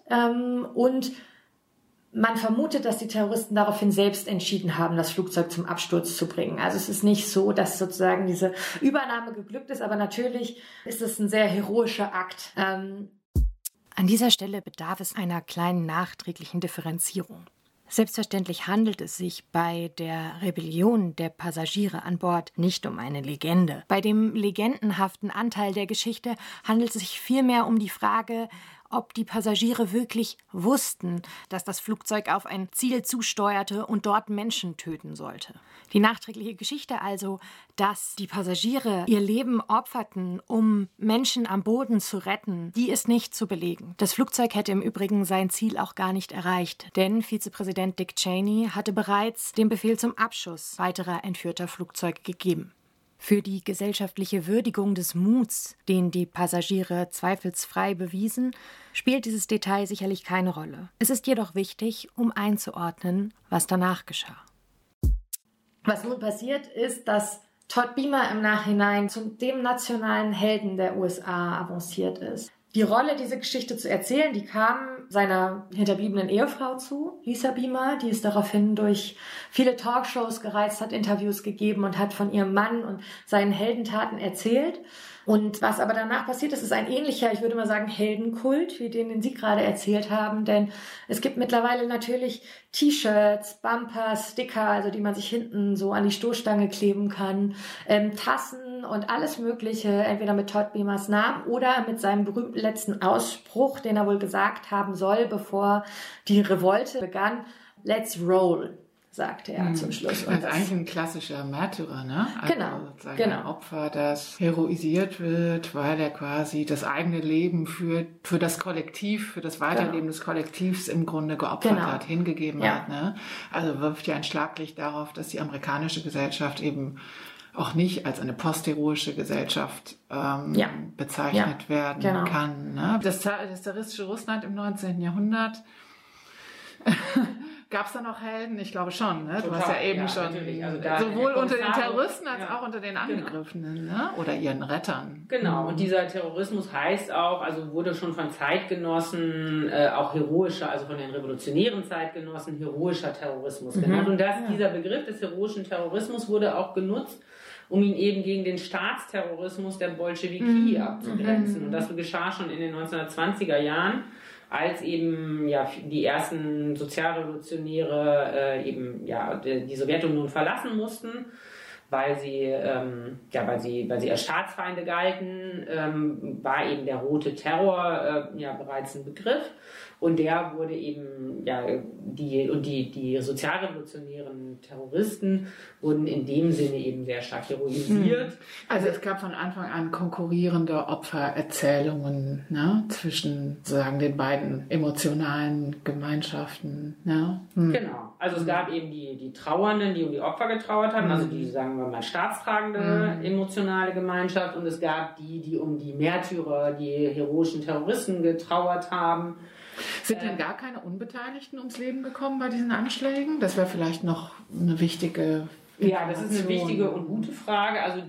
und man vermutet, dass die Terroristen daraufhin selbst entschieden haben, das Flugzeug zum Absturz zu bringen. Also es ist nicht so, dass sozusagen diese Übernahme geglückt ist, aber natürlich ist es ein sehr heroischer Akt. An dieser Stelle bedarf es einer kleinen nachträglichen Differenzierung. Selbstverständlich handelt es sich bei der Rebellion der Passagiere an Bord nicht um eine Legende. Bei dem legendenhaften Anteil der Geschichte handelt es sich vielmehr um die Frage, ob die Passagiere wirklich wussten, dass das Flugzeug auf ein Ziel zusteuerte und dort Menschen töten sollte. Die nachträgliche Geschichte also, dass die Passagiere ihr Leben opferten, um Menschen am Boden zu retten, die ist nicht zu belegen. Das Flugzeug hätte im Übrigen sein Ziel auch gar nicht erreicht, denn Vizepräsident Dick Cheney hatte bereits den Befehl zum Abschuss weiterer entführter Flugzeuge gegeben. Für die gesellschaftliche Würdigung des Muts, den die Passagiere zweifelsfrei bewiesen, spielt dieses Detail sicherlich keine Rolle. Es ist jedoch wichtig, um einzuordnen, was danach geschah. Was nun passiert ist, dass Todd Beamer im Nachhinein zu dem nationalen Helden der USA avanciert ist. Die Rolle, diese Geschichte zu erzählen, die kam seiner hinterbliebenen Ehefrau zu, Lisa Beamer, die es daraufhin durch viele Talkshows gereizt hat, Interviews gegeben und hat von ihrem Mann und seinen Heldentaten erzählt. Und was aber danach passiert ist, ist ein ähnlicher, ich würde mal sagen, Heldenkult, wie den, den Sie gerade erzählt haben. Denn es gibt mittlerweile natürlich T-Shirts, Bumper, Sticker, also die man sich hinten so an die Stoßstange kleben kann, Tassen und alles Mögliche, entweder mit Todd Beamers Namen oder mit seinem berühmten letzten Ausspruch, den er wohl gesagt haben soll, bevor die Revolte begann. Let's roll, sagte er zum Schluss. Also eigentlich ein klassischer Märtyrer, ne? Also genau. Ein Opfer, das heroisiert wird, weil er quasi das eigene Leben für das Kollektiv, für das Weiterleben des Kollektivs im Grunde geopfert hat, hingegeben hat, ne? Also wirft ja ein Schlaglicht darauf, dass die amerikanische Gesellschaft eben auch nicht als eine postheroische Gesellschaft bezeichnet werden kann, ne? Das zaristische Russland im 19. Jahrhundert gab es da noch Helden? Ich glaube schon, ne? Du hast ja eben schon also sowohl unter den Terroristen als auch unter den Angegriffenen ne? oder ihren Rettern. Genau, und dieser Terrorismus heißt auch, also wurde schon von Zeitgenossen, auch heroischer, also von den revolutionären Zeitgenossen, heroischer Terrorismus genannt. Und dieser Begriff des heroischen Terrorismus wurde auch genutzt, um ihn eben gegen den Staatsterrorismus der Bolschewiki abzugrenzen. Und das geschah schon in den 1920er Jahren, als eben die ersten Sozialrevolutionäre die Sowjetunion verlassen mussten, weil sie als Staatsfeinde galten, war eben der rote Terror bereits ein Begriff und der wurde eben die sozialrevolutionären Terroristen wurden in dem Sinne eben sehr stark heroisiert. Also es gab von Anfang an konkurrierende Opfererzählungen, ne, zwischen sozusagen den beiden emotionalen Gemeinschaften, ne? Genau. Also es gab eben die Trauernden, die um die Opfer getrauert haben, also die sagen wir mal staatstragende emotionale Gemeinschaft, und es gab die um die Märtyrer, die heroischen Terroristen getrauert haben. Sind denn gar keine Unbeteiligten ums Leben gekommen bei diesen Anschlägen? Das wäre vielleicht noch eine wichtige Information. Ja, das ist eine wichtige und gute Frage. Also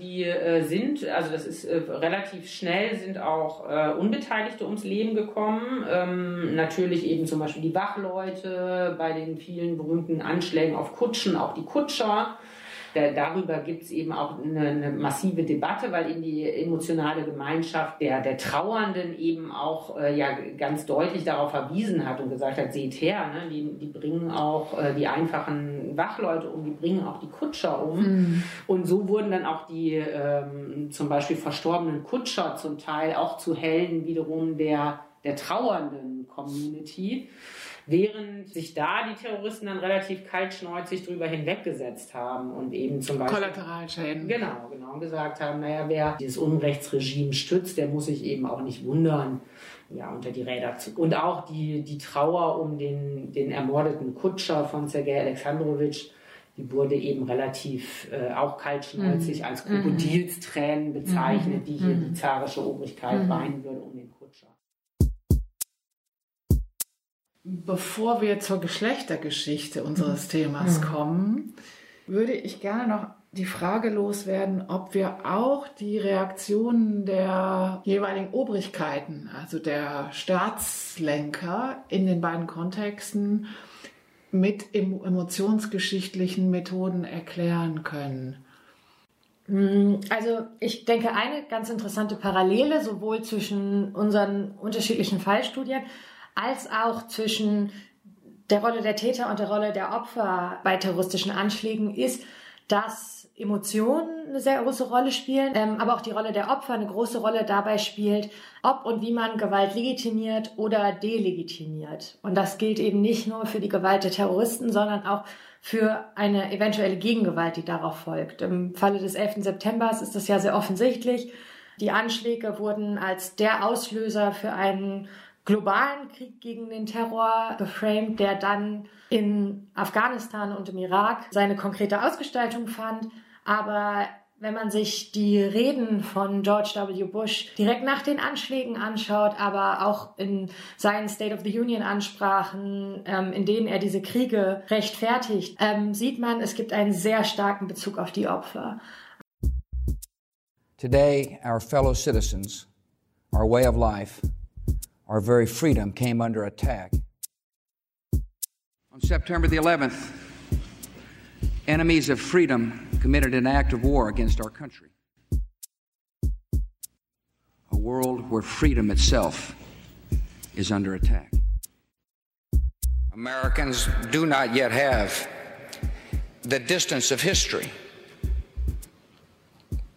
relativ schnell sind auch Unbeteiligte ums Leben gekommen. Natürlich eben zum Beispiel die Wachleute bei den vielen berühmten Anschlägen auf Kutschen, auch die Kutscher. Darüber gibt es eben auch eine massive Debatte, weil eben die emotionale Gemeinschaft der Trauernden eben auch ganz deutlich darauf verwiesen hat und gesagt hat, seht her, ne, die bringen auch die einfachen Wachleute um, die bringen auch die Kutscher um. Und so wurden dann auch die zum Beispiel verstorbenen Kutscher zum Teil auch zu Helden wiederum der trauernden Community. während sich da die Terroristen dann relativ kaltschnäuzig drüber hinweggesetzt haben und eben zum Beispiel Kollateralschäden. Genau, gesagt haben, naja, wer dieses Unrechtsregime stützt, der muss sich eben auch nicht wundern, ja, unter die Räder zu. Und auch die Trauer um den ermordeten Kutscher von Sergej Alexandrowitsch, die wurde eben relativ auch kaltschnäuzig als Krokodilstränen bezeichnet, die hier die zarische Obrigkeit weinen würde um den Kutscher. Bevor wir zur Geschlechtergeschichte unseres Themas kommen, würde ich gerne noch die Frage loswerden, ob wir auch die Reaktionen der jeweiligen Obrigkeiten, also der Staatslenker in den beiden Kontexten, mit emotionsgeschichtlichen Methoden erklären können. Also ich denke, eine ganz interessante Parallele sowohl zwischen unseren unterschiedlichen Fallstudien als auch zwischen der Rolle der Täter und der Rolle der Opfer bei terroristischen Anschlägen ist, dass Emotionen eine sehr große Rolle spielen, aber auch die Rolle der Opfer eine große Rolle dabei spielt, ob und wie man Gewalt legitimiert oder delegitimiert. Und das gilt eben nicht nur für die Gewalt der Terroristen, sondern auch für eine eventuelle Gegengewalt, die darauf folgt. Im Falle des 11. September ist das ja sehr offensichtlich. Die Anschläge wurden als der Auslöser für einen globalen Krieg gegen den Terror geframed, der dann in Afghanistan und im Irak seine konkrete Ausgestaltung fand. Aber wenn man sich die Reden von George W. Bush direkt nach den Anschlägen anschaut, aber auch in seinen State of the Union-Ansprachen, in denen er diese Kriege rechtfertigt, sieht man, es gibt einen sehr starken Bezug auf die Opfer. Today, our fellow citizens, our way of life, our very freedom came under attack. On September the 11th, enemies of freedom committed an act of war against our country. A world where freedom itself is under attack. Americans do not yet have the distance of history,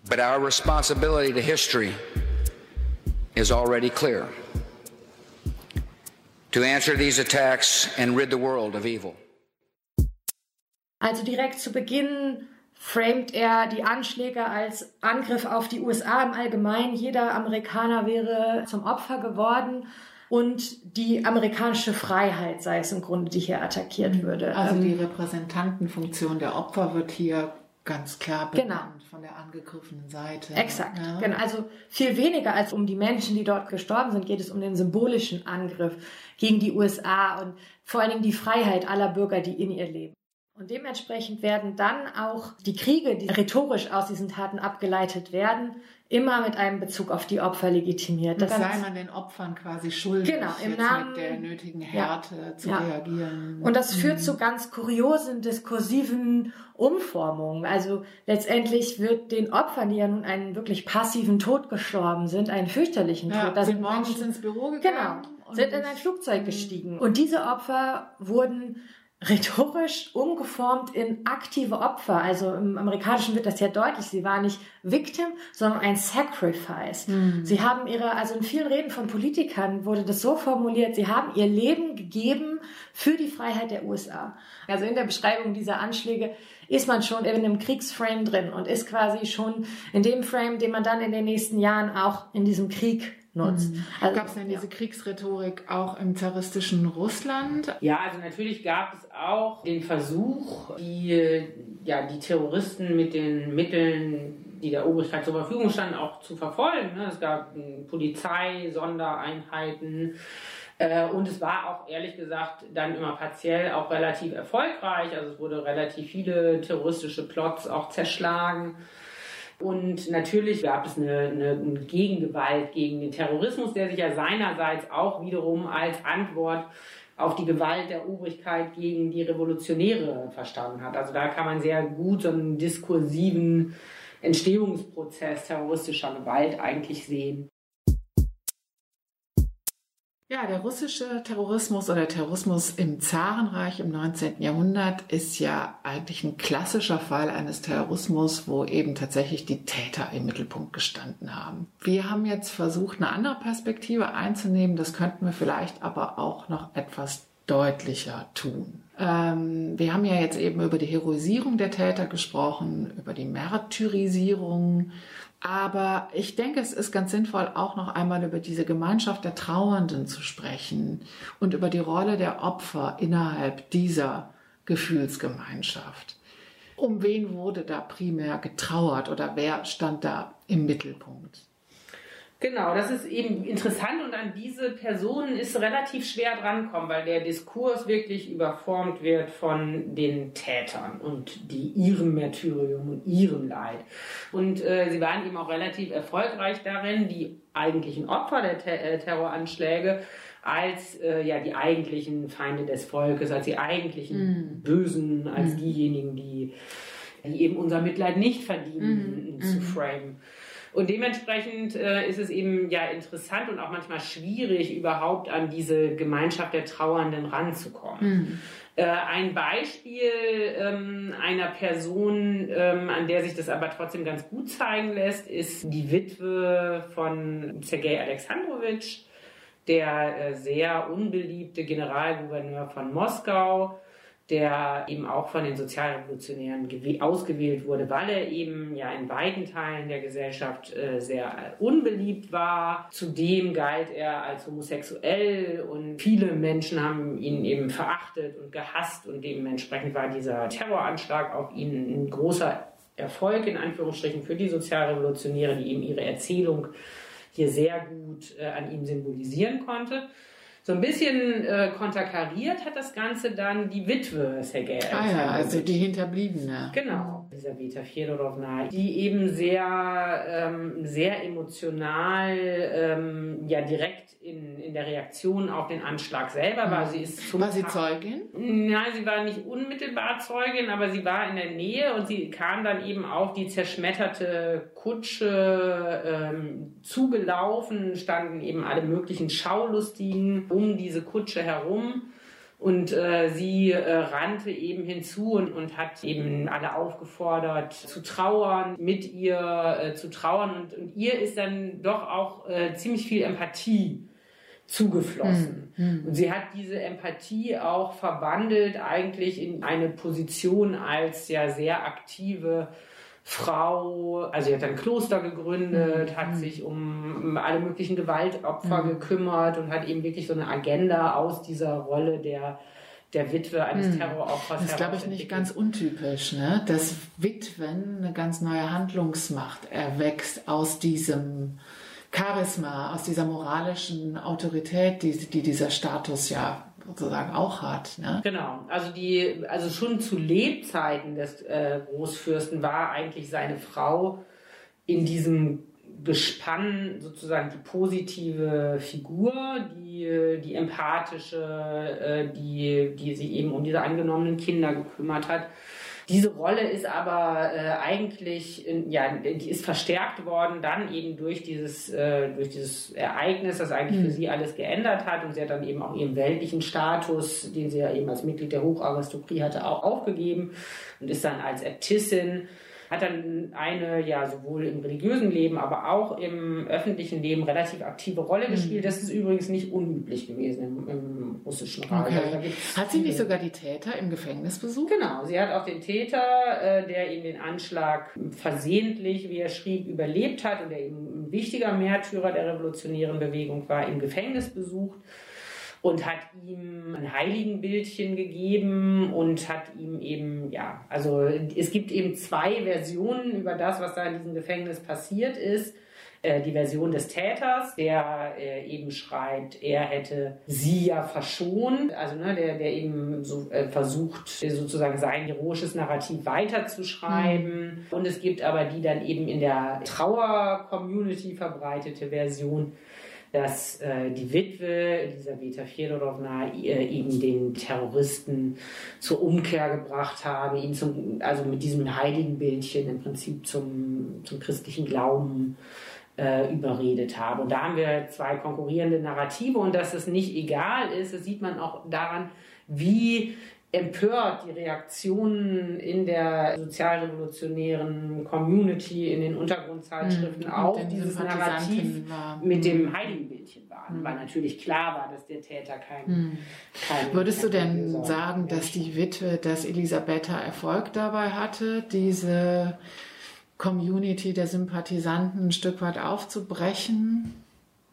but our responsibility to history is already clear. To answer these attacks and rid the world of evil. Also direkt zu Beginn framet er die Anschläge als Angriff auf die USA im Allgemeinen. Jeder Amerikaner wäre zum Opfer geworden und die amerikanische Freiheit sei es im Grunde, die hier attackiert würde. Also die Repräsentantenfunktion der Opfer wird hier ganz klar benannt, von der angegriffenen Seite. Exakt, ja. Genau. Also viel weniger als um die Menschen, die dort gestorben sind, geht es um den symbolischen Angriff gegen die USA und vor allen Dingen die Freiheit aller Bürger, die in ihr leben. Und dementsprechend werden dann auch die Kriege, die rhetorisch aus diesen Taten abgeleitet werden, immer mit einem Bezug auf die Opfer legitimiert. Das sei man den Opfern quasi schuldig, im Namen, mit der nötigen Härte zu reagieren. Und das führt zu ganz kuriosen, diskursiven Umformungen. Also letztendlich wird den Opfern, die ja nun einen wirklich passiven Tod gestorben sind, einen fürchterlichen Tod. Da sind morgens ins Büro gegangen. Genau, sind in ein Flugzeug gestiegen. Und diese Opfer wurden rhetorisch umgeformt in aktive Opfer. Also im Amerikanischen wird das ja deutlich. Sie war nicht Victim, sondern ein Sacrifice. Sie haben also in vielen Reden von Politikern wurde das so formuliert, sie haben ihr Leben gegeben für die Freiheit der USA. Also in der Beschreibung dieser Anschläge ist man schon in einem Kriegsframe drin und ist quasi schon in dem Frame, den man dann in den nächsten Jahren auch in diesem Krieg nutzt. Also, gab es denn diese Kriegsrhetorik auch im zaristischen Russland? Ja, also natürlich gab es auch den Versuch, die Terroristen mit den Mitteln, die der Obrigkeit zur Verfügung standen, auch zu verfolgen. Es gab Polizei, Sondereinheiten und es war auch ehrlich gesagt dann immer partiell auch relativ erfolgreich. Also es wurde relativ viele terroristische Plots auch zerschlagen. Und natürlich gab es eine Gegengewalt gegen den Terrorismus, der sich ja seinerseits auch wiederum als Antwort auf die Gewalt der Obrigkeit gegen die Revolutionäre verstanden hat. Also da kann man sehr gut so einen diskursiven Entstehungsprozess terroristischer Gewalt eigentlich sehen. Ja, der russische Terrorismus oder Terrorismus im Zarenreich im 19. Jahrhundert ist ja eigentlich ein klassischer Fall eines Terrorismus, wo eben tatsächlich die Täter im Mittelpunkt gestanden haben. Wir haben jetzt versucht, eine andere Perspektive einzunehmen. Das könnten wir vielleicht aber auch noch etwas deutlicher tun. Wir haben ja jetzt eben über die Heroisierung der Täter gesprochen, über die Märtyrisierung. Aber ich denke, es ist ganz sinnvoll, auch noch einmal über diese Gemeinschaft der Trauernden zu sprechen und über die Rolle der Opfer innerhalb dieser Gefühlsgemeinschaft. Um wen wurde da primär getrauert oder wer stand da im Mittelpunkt? Genau, das ist eben interessant und an diese Personen ist relativ schwer drankommen, weil der Diskurs wirklich überformt wird von den Tätern und die ihrem Märtyrium und ihrem Leid. Und sie waren eben auch relativ erfolgreich darin, die eigentlichen Opfer der Terroranschläge als die eigentlichen Feinde des Volkes, als die eigentlichen Bösen, als diejenigen, die eben unser Mitleid nicht verdienen, zu framen. Und dementsprechend ist es eben ja interessant und auch manchmal schwierig, überhaupt an diese Gemeinschaft der Trauernden ranzukommen. Ein Beispiel einer Person, an der sich das aber trotzdem ganz gut zeigen lässt, ist die Witwe von Sergej Alexandrowitsch, der sehr unbeliebte Generalgouverneur von Moskau, der eben auch von den Sozialrevolutionären ausgewählt wurde, weil er eben ja in weiten Teilen der Gesellschaft sehr unbeliebt war. Zudem galt er als homosexuell und viele Menschen haben ihn eben verachtet und gehasst und dementsprechend war dieser Terroranschlag auf ihn ein großer Erfolg, in Anführungsstrichen, für die Sozialrevolutionäre, die eben ihre Erzählung hier sehr gut an ihm symbolisieren konnte. So ein bisschen konterkariert hat das Ganze dann die Witwe Sergej Alexandrowitsch. Ah ja, also die Hinterbliebene. Genau, Elisabeth Fjodorovna, die eben sehr emotional, direkt in der Reaktion auf den Anschlag selber war. War sie Zeugin? Nein, sie war nicht unmittelbar Zeugin, aber sie war in der Nähe und sie kam dann eben auf die zerschmetterte Kutsche zugelaufen, standen eben alle möglichen Schaulustigen um diese Kutsche herum und sie rannte eben hinzu und hat eben alle aufgefordert zu trauern, mit ihr zu trauern und ihr ist dann doch auch ziemlich viel Empathie zugeflossen. Und sie hat diese Empathie auch verwandelt eigentlich in eine Position als ja sehr aktive Frau, also sie hat ein Kloster gegründet, hat sich um alle möglichen Gewaltopfer gekümmert und hat eben wirklich so eine Agenda aus dieser Rolle der Witwe eines Terroropfers. Das ist, glaube ich, nicht ganz untypisch, ne? Dass Witwen eine ganz neue Handlungsmacht erwächst aus diesem Charisma, aus dieser moralischen Autorität, die dieser Status ja sozusagen auch hat. Ne? Genau, also schon zu Lebzeiten des Großfürsten war eigentlich seine Frau in diesem Gespann sozusagen die positive Figur, die empathische, die sich eben um diese angenommenen Kinder gekümmert hat. Diese Rolle ist aber die ist verstärkt worden dann eben durch dieses Ereignis, das eigentlich für sie alles geändert hat und sie hat dann eben auch ihren weltlichen Status, den sie ja eben als Mitglied der Hocharistokratie hatte, auch aufgegeben und ist dann als Äbtissin, hat dann eine sowohl im religiösen Leben, aber auch im öffentlichen Leben relativ aktive Rolle gespielt. Das ist übrigens nicht unüblich gewesen im russischen Reich. Okay. Hat sie nicht sogar die Täter im Gefängnis besucht? Genau, sie hat auch den Täter, der eben den Anschlag versehentlich, wie er schrieb, überlebt hat und der eben ein wichtiger Märtyrer der revolutionären Bewegung war, im Gefängnis besucht. Und hat ihm ein Heiligenbildchen gegeben und hat ihm eben, es gibt eben zwei Versionen über das, was da in diesem Gefängnis passiert ist. Die Version des Täters, der eben schreibt, er hätte sie ja verschont. Also ne, der eben so, versucht, sozusagen sein heroisches Narrativ weiterzuschreiben. Und es gibt aber die dann eben in der Trauer-Community verbreitete Version, dass die Witwe Elisabeth Fjodorovna eben den Terroristen zur Umkehr gebracht habe, ihn mit diesem Heiligenbildchen im Prinzip zum christlichen Glauben überredet habe. Und da haben wir zwei konkurrierende Narrative und dass es nicht egal ist, das sieht man auch daran, wie empört die Reaktionen in der sozialrevolutionären Community, in den Untergrundzeitschriften auf dieses Narrativ mit dem Heiligenbildchen waren, weil natürlich klar war, dass der Täter kein Würdest du denn sagen, dass die Witwe, dass Elisabetta Erfolg dabei hatte, diese Community der Sympathisanten ein Stück weit aufzubrechen?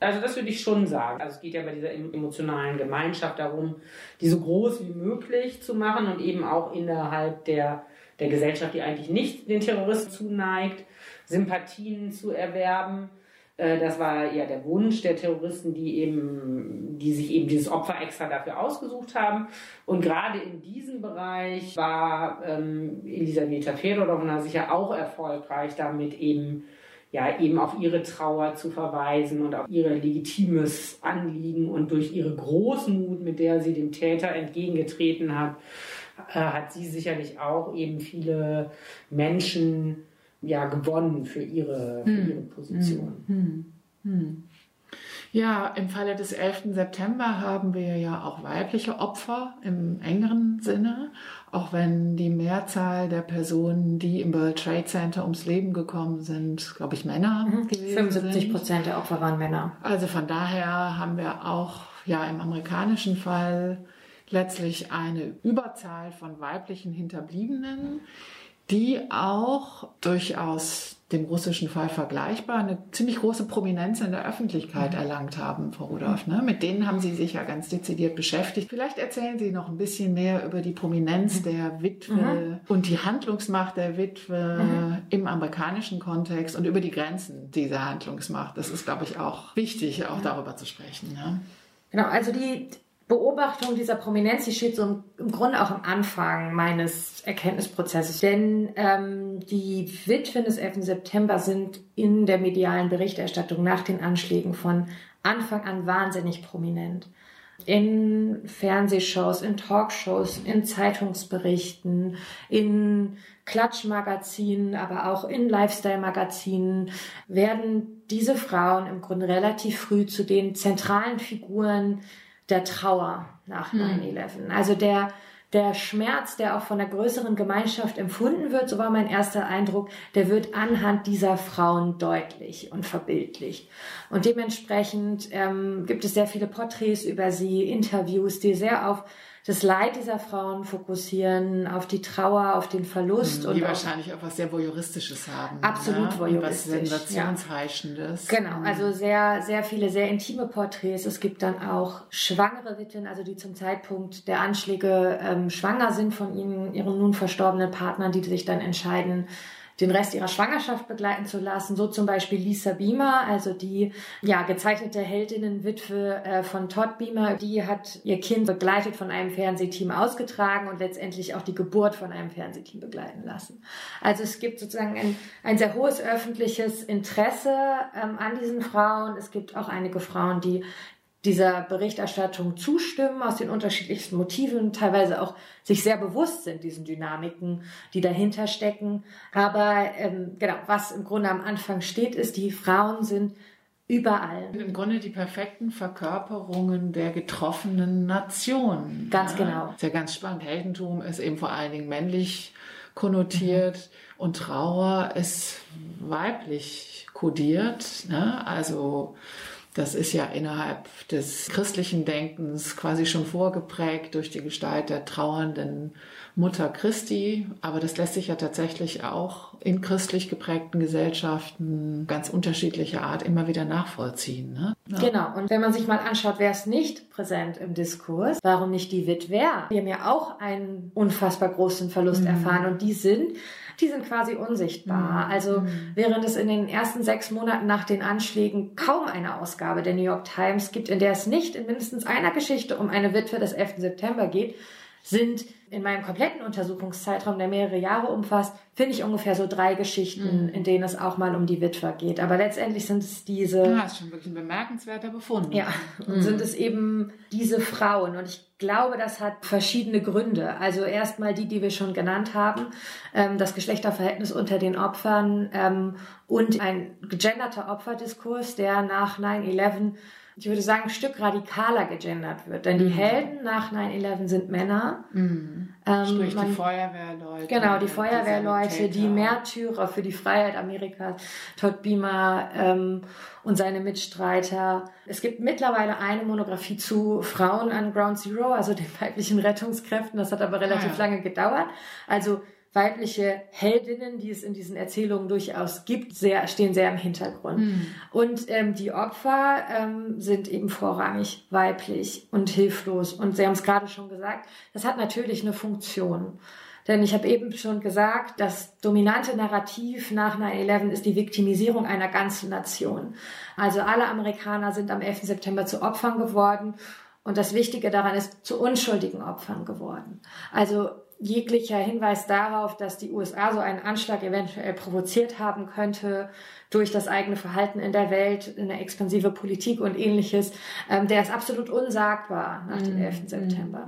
Also das würde ich schon sagen. Also es geht ja bei dieser emotionalen Gemeinschaft darum, die so groß wie möglich zu machen und eben auch innerhalb der Gesellschaft, die eigentlich nicht den Terroristen zuneigt, Sympathien zu erwerben. Das war ja der Wunsch der Terroristen, die sich eben dieses Opfer extra dafür ausgesucht haben. Und gerade in diesem Bereich war Elisabeth Fjodorovna sicher auch erfolgreich damit, eben auf ihre Trauer zu verweisen und auf ihr legitimes Anliegen, und durch ihre Großmut, mit der sie dem Täter entgegengetreten hat, hat sie sicherlich auch eben viele Menschen gewonnen für ihre Position. Ja, im Falle des 11. September haben wir ja auch weibliche Opfer im engeren Sinne, auch wenn die Mehrzahl der Personen, die im World Trade Center ums Leben gekommen sind, glaube ich, Männer gewesen 75% der Opfer waren Männer. Also von daher haben wir auch im amerikanischen Fall letztlich eine Überzahl von weiblichen Hinterbliebenen, die auch durchaus dem russischen Fall vergleichbar eine ziemlich große Prominenz in der Öffentlichkeit erlangt haben, Frau Rudolph. Ne? Mit denen haben Sie sich ja ganz dezidiert beschäftigt. Vielleicht erzählen Sie noch ein bisschen mehr über die Prominenz der Witwe und die Handlungsmacht der Witwe im amerikanischen Kontext und über die Grenzen dieser Handlungsmacht. Das ist, glaube ich, auch wichtig, auch darüber zu sprechen. Ne? Genau, also die Beobachtung dieser Prominenz, die steht so im Grunde auch am Anfang meines Erkenntnisprozesses. Denn die Witwen des 11. September sind in der medialen Berichterstattung nach den Anschlägen von Anfang an wahnsinnig prominent. In Fernsehshows, in Talkshows, in Zeitungsberichten, in Klatschmagazinen, aber auch in Lifestyle-Magazinen werden diese Frauen im Grunde relativ früh zu den zentralen Figuren der Trauer nach 9/11. Also der Schmerz, der auch von der größeren Gemeinschaft empfunden wird, so war mein erster Eindruck, der wird anhand dieser Frauen deutlich und verbildlicht. Und dementsprechend gibt es sehr viele Porträts über sie, Interviews, die sehr auf das Leid dieser Frauen fokussieren, auf die Trauer, auf den Verlust. Die wahrscheinlich auch was sehr Voyeuristisches haben. Absolut voyeuristisch. Und was Sensationsheischendes. Genau, also sehr, sehr viele, sehr intime Porträts. Es gibt dann auch schwangere Witwen, also die zum Zeitpunkt der Anschläge schwanger sind von ihren nun verstorbenen Partnern, die sich dann entscheiden, den Rest ihrer Schwangerschaft begleiten zu lassen. So zum Beispiel Lisa Beamer, also die gezeichnete Heldinnenwitwe von Todd Beamer. Die hat ihr Kind begleitet von einem Fernsehteam ausgetragen und letztendlich auch die Geburt von einem Fernsehteam begleiten lassen. Also es gibt sozusagen ein sehr hohes öffentliches Interesse an diesen Frauen. Es gibt auch einige Frauen, die dieser Berichterstattung zustimmen, aus den unterschiedlichsten Motiven, teilweise auch sich sehr bewusst sind, diesen Dynamiken, die dahinter stecken. Aber was im Grunde am Anfang steht, ist, die Frauen sind überall. Im Grunde die perfekten Verkörperungen der getroffenen Nation. Ganz genau. Ist ja ganz spannend. Heldentum ist eben vor allen Dingen männlich konnotiert und Trauer ist weiblich kodiert. Ne? Also das ist ja innerhalb des christlichen Denkens quasi schon vorgeprägt durch die Gestalt der trauernden Mutter Christi. Aber das lässt sich ja tatsächlich auch in christlich geprägten Gesellschaften ganz unterschiedlicher Art immer wieder nachvollziehen. Ne? Ja. Genau. Und wenn man sich mal anschaut, wer ist nicht präsent im Diskurs? Warum nicht die Witwer? Die haben ja auch einen unfassbar großen Verlust erfahren. Und die sind quasi unsichtbar. Also während es in den ersten 6 Monaten nach den Anschlägen kaum eine Ausgabe der New York Times gibt, in der es nicht in mindestens einer Geschichte um eine Witwe des 11. September geht, sind in meinem kompletten Untersuchungszeitraum, der mehrere Jahre umfasst, finde ich ungefähr so 3 Geschichten, in denen es auch mal um die Witwer geht. Aber letztendlich sind es diese... Ja, das ist schon wirklich ein bemerkenswerter Befund. Ja, und sind es eben diese Frauen. Und ich glaube, das hat verschiedene Gründe. Also erstmal die wir schon genannt haben, das Geschlechterverhältnis unter den Opfern und ein gegenderter Opferdiskurs, der nach 9/11 ich würde sagen, ein Stück radikaler gegendert wird. Denn die Helden nach 9/11 sind Männer. Mhm. Sprich die Feuerwehrleute. Genau, die Feuerwehrleute, die Märtyrer für die Freiheit Amerikas, Todd Beamer und seine Mitstreiter. Es gibt mittlerweile eine Monographie zu Frauen an Ground Zero, also den weiblichen Rettungskräften. Das hat aber relativ lange gedauert. Also weibliche Heldinnen, die es in diesen Erzählungen durchaus gibt, stehen sehr im Hintergrund. Mhm. Und die Opfer sind eben vorrangig weiblich und hilflos. Und Sie haben es gerade schon gesagt, das hat natürlich eine Funktion. Denn ich habe eben schon gesagt, das dominante Narrativ nach 9/11 ist die Viktimisierung einer ganzen Nation. Also alle Amerikaner sind am 11. September zu Opfern geworden. Und das Wichtige daran ist, zu unschuldigen Opfern geworden. Also jeglicher Hinweis darauf, dass die USA so einen Anschlag eventuell provoziert haben könnte durch das eigene Verhalten in der Welt, eine expansive Politik und ähnliches, der ist absolut unsagbar nach dem 11. September.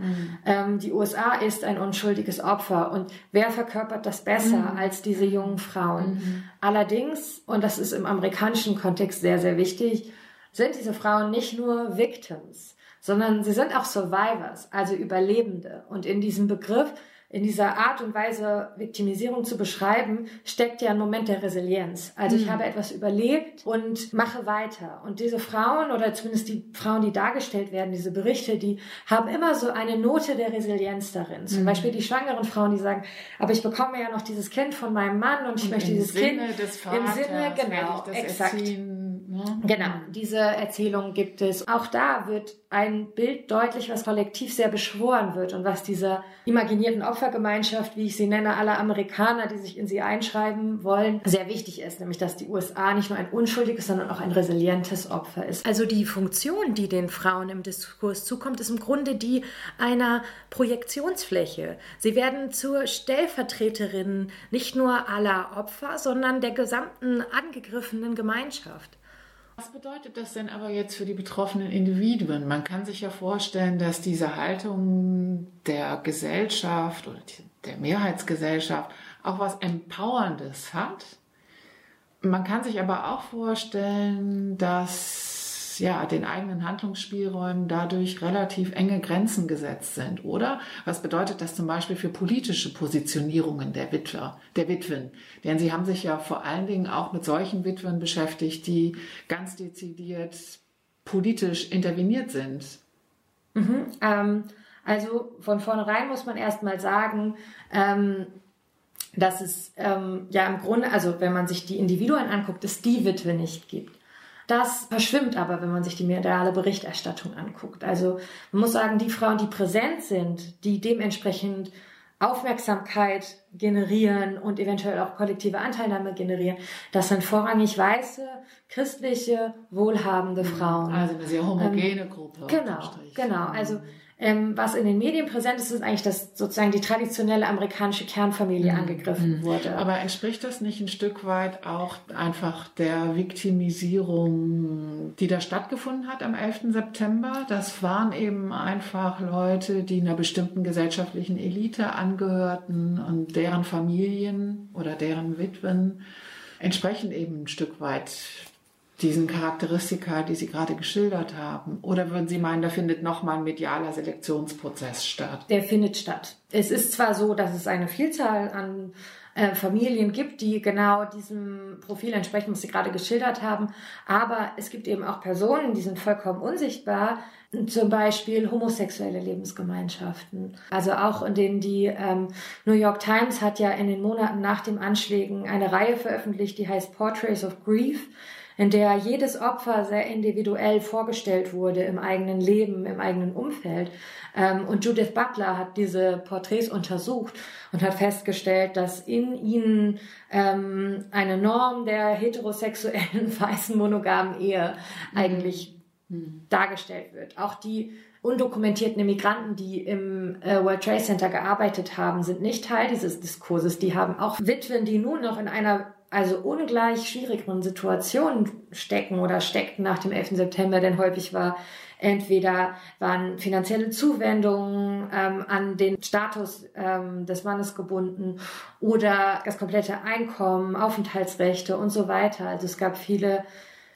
Die USA ist ein unschuldiges Opfer und wer verkörpert das besser als diese jungen Frauen? Allerdings, und das ist im amerikanischen Kontext sehr, sehr wichtig, sind diese Frauen nicht nur Victims, sondern sie sind auch Survivors, also Überlebende. Und in diesem Begriff, in dieser Art und Weise, Viktimisierung zu beschreiben, steckt ja ein Moment der Resilienz. Also ich habe etwas überlebt und mache weiter. Und diese Frauen, oder zumindest die Frauen, die dargestellt werden, diese Berichte, die haben immer so eine Note der Resilienz darin. Zum Beispiel die schwangeren Frauen, die sagen, aber ich bekomme ja noch dieses Kind von meinem Mann und ich möchte dieses Kind im Sinne, genau, exakt. Genau, diese Erzählung gibt es. Auch da wird ein Bild deutlich, was kollektiv sehr beschworen wird und was dieser imaginierten Opfergemeinschaft, wie ich sie nenne, aller Amerikaner, die sich in sie einschreiben wollen, sehr wichtig ist. Nämlich, dass die USA nicht nur ein unschuldiges, sondern auch ein resilientes Opfer ist. Also die Funktion, die den Frauen im Diskurs zukommt, ist im Grunde die einer Projektionsfläche. Sie werden zur Stellvertreterin nicht nur aller Opfer, sondern der gesamten angegriffenen Gemeinschaft. Was bedeutet das denn aber jetzt für die betroffenen Individuen? Man kann sich ja vorstellen, dass diese Haltung der Gesellschaft oder der Mehrheitsgesellschaft auch was Empowerndes hat. Man kann sich aber auch vorstellen, dass ja den eigenen Handlungsspielräumen dadurch relativ enge Grenzen gesetzt sind, oder? Was bedeutet das zum Beispiel für politische Positionierungen der Witwen? Denn sie haben sich ja vor allen Dingen auch mit solchen Witwen beschäftigt, die ganz dezidiert politisch interveniert sind. Also von vornherein muss man erstmal sagen, dass es ja im Grunde, also wenn man sich die Individuen anguckt, es die Witwe nicht gibt. Das verschwimmt aber, wenn man sich die mediale Berichterstattung anguckt. Also man muss sagen, die Frauen, die präsent sind, die dementsprechend Aufmerksamkeit generieren und eventuell auch kollektive Anteilnahme generieren, das sind vorrangig weiße, christliche, wohlhabende Frauen. Also eine sehr homogene Gruppe. Genau. Also was in den Medien präsent ist, ist eigentlich, dass sozusagen die traditionelle amerikanische Kernfamilie angegriffen wurde. Aber entspricht das nicht ein Stück weit auch einfach der Viktimisierung, die da stattgefunden hat am 11. September? Das waren eben einfach Leute, die einer bestimmten gesellschaftlichen Elite angehörten und deren Familien oder deren Witwen entsprechen eben ein Stück weit diesen Charakteristika, die Sie gerade geschildert haben? Oder würden Sie meinen, da findet nochmal ein medialer Selektionsprozess statt? Der findet statt. Es ist zwar so, dass es eine Vielzahl an Familien gibt, die genau diesem Profil entsprechen, was Sie gerade geschildert haben, aber es gibt eben auch Personen, die sind vollkommen unsichtbar, zum Beispiel homosexuelle Lebensgemeinschaften. Also auch in denen die New York Times hat ja in den Monaten nach den Anschlägen eine Reihe veröffentlicht, die heißt Portraits of Grief, in der jedes Opfer sehr individuell vorgestellt wurde im eigenen Leben, im eigenen Umfeld. Und Judith Butler hat diese Porträts untersucht und hat festgestellt, dass in ihnen eine Norm der heterosexuellen, weißen, monogamen Ehe eigentlich dargestellt wird. Auch die undokumentierten Immigranten, die im World Trade Center gearbeitet haben, sind nicht Teil dieses Diskurses. Die haben auch Witwen, die nun noch in einer ungleich schwierigeren Situationen stecken oder steckten nach dem 11. September, denn häufig waren finanzielle Zuwendungen an den Status des Mannes gebunden oder das komplette Einkommen, Aufenthaltsrechte und so weiter. Also es gab viele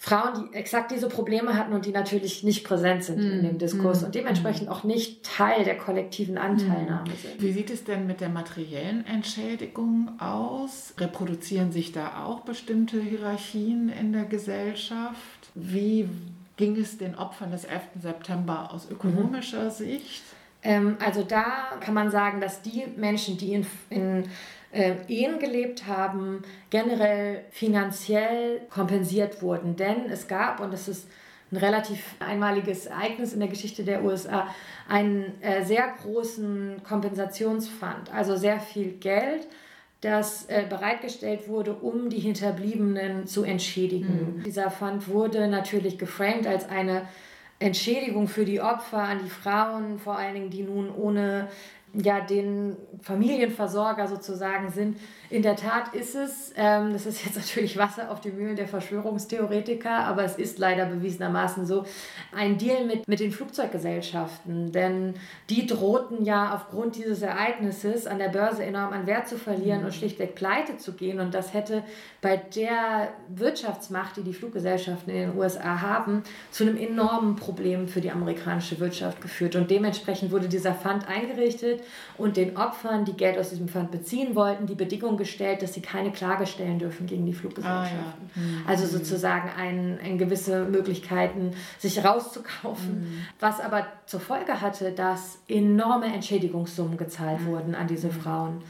Frauen, die exakt diese Probleme hatten und die natürlich nicht präsent sind in dem Diskurs und dementsprechend auch nicht Teil der kollektiven Anteilnahme sind. Wie sieht es denn mit der materiellen Entschädigung aus? Reproduzieren sich da auch bestimmte Hierarchien in der Gesellschaft? Wie ging es den Opfern des 11. September aus ökonomischer Sicht? Also da kann man sagen, dass die Menschen, die in Ehen gelebt haben, generell finanziell kompensiert wurden. Denn es gab, und das ist ein relativ einmaliges Ereignis in der Geschichte der USA, einen sehr großen Kompensationsfonds, also sehr viel Geld, das bereitgestellt wurde, um die Hinterbliebenen zu entschädigen. Dieser Fonds wurde natürlich geframed als eine Entschädigung für die Opfer an die Frauen, vor allen Dingen die nun ohne den Familienversorger sozusagen sind. In der Tat ist es, das ist jetzt natürlich Wasser auf die Mühlen der Verschwörungstheoretiker, aber es ist leider bewiesenermaßen so, ein Deal mit den Flugzeuggesellschaften, denn die drohten ja aufgrund dieses Ereignisses an der Börse enorm an Wert zu verlieren und schlichtweg pleite zu gehen, und das hätte bei der Wirtschaftsmacht, die die Fluggesellschaften in den USA haben, zu einem enormen Problem für die amerikanische Wirtschaft geführt, und dementsprechend wurde dieser Fund eingerichtet und den Opfern, die Geld aus diesem Fund beziehen wollten, die Bedingung gestellt, dass sie keine Klage stellen dürfen gegen die Fluggesellschaften. Also sozusagen ein gewisse Möglichkeiten, sich rauszukaufen, was aber zur Folge hatte, dass enorme Entschädigungssummen gezahlt wurden an diese Frauen.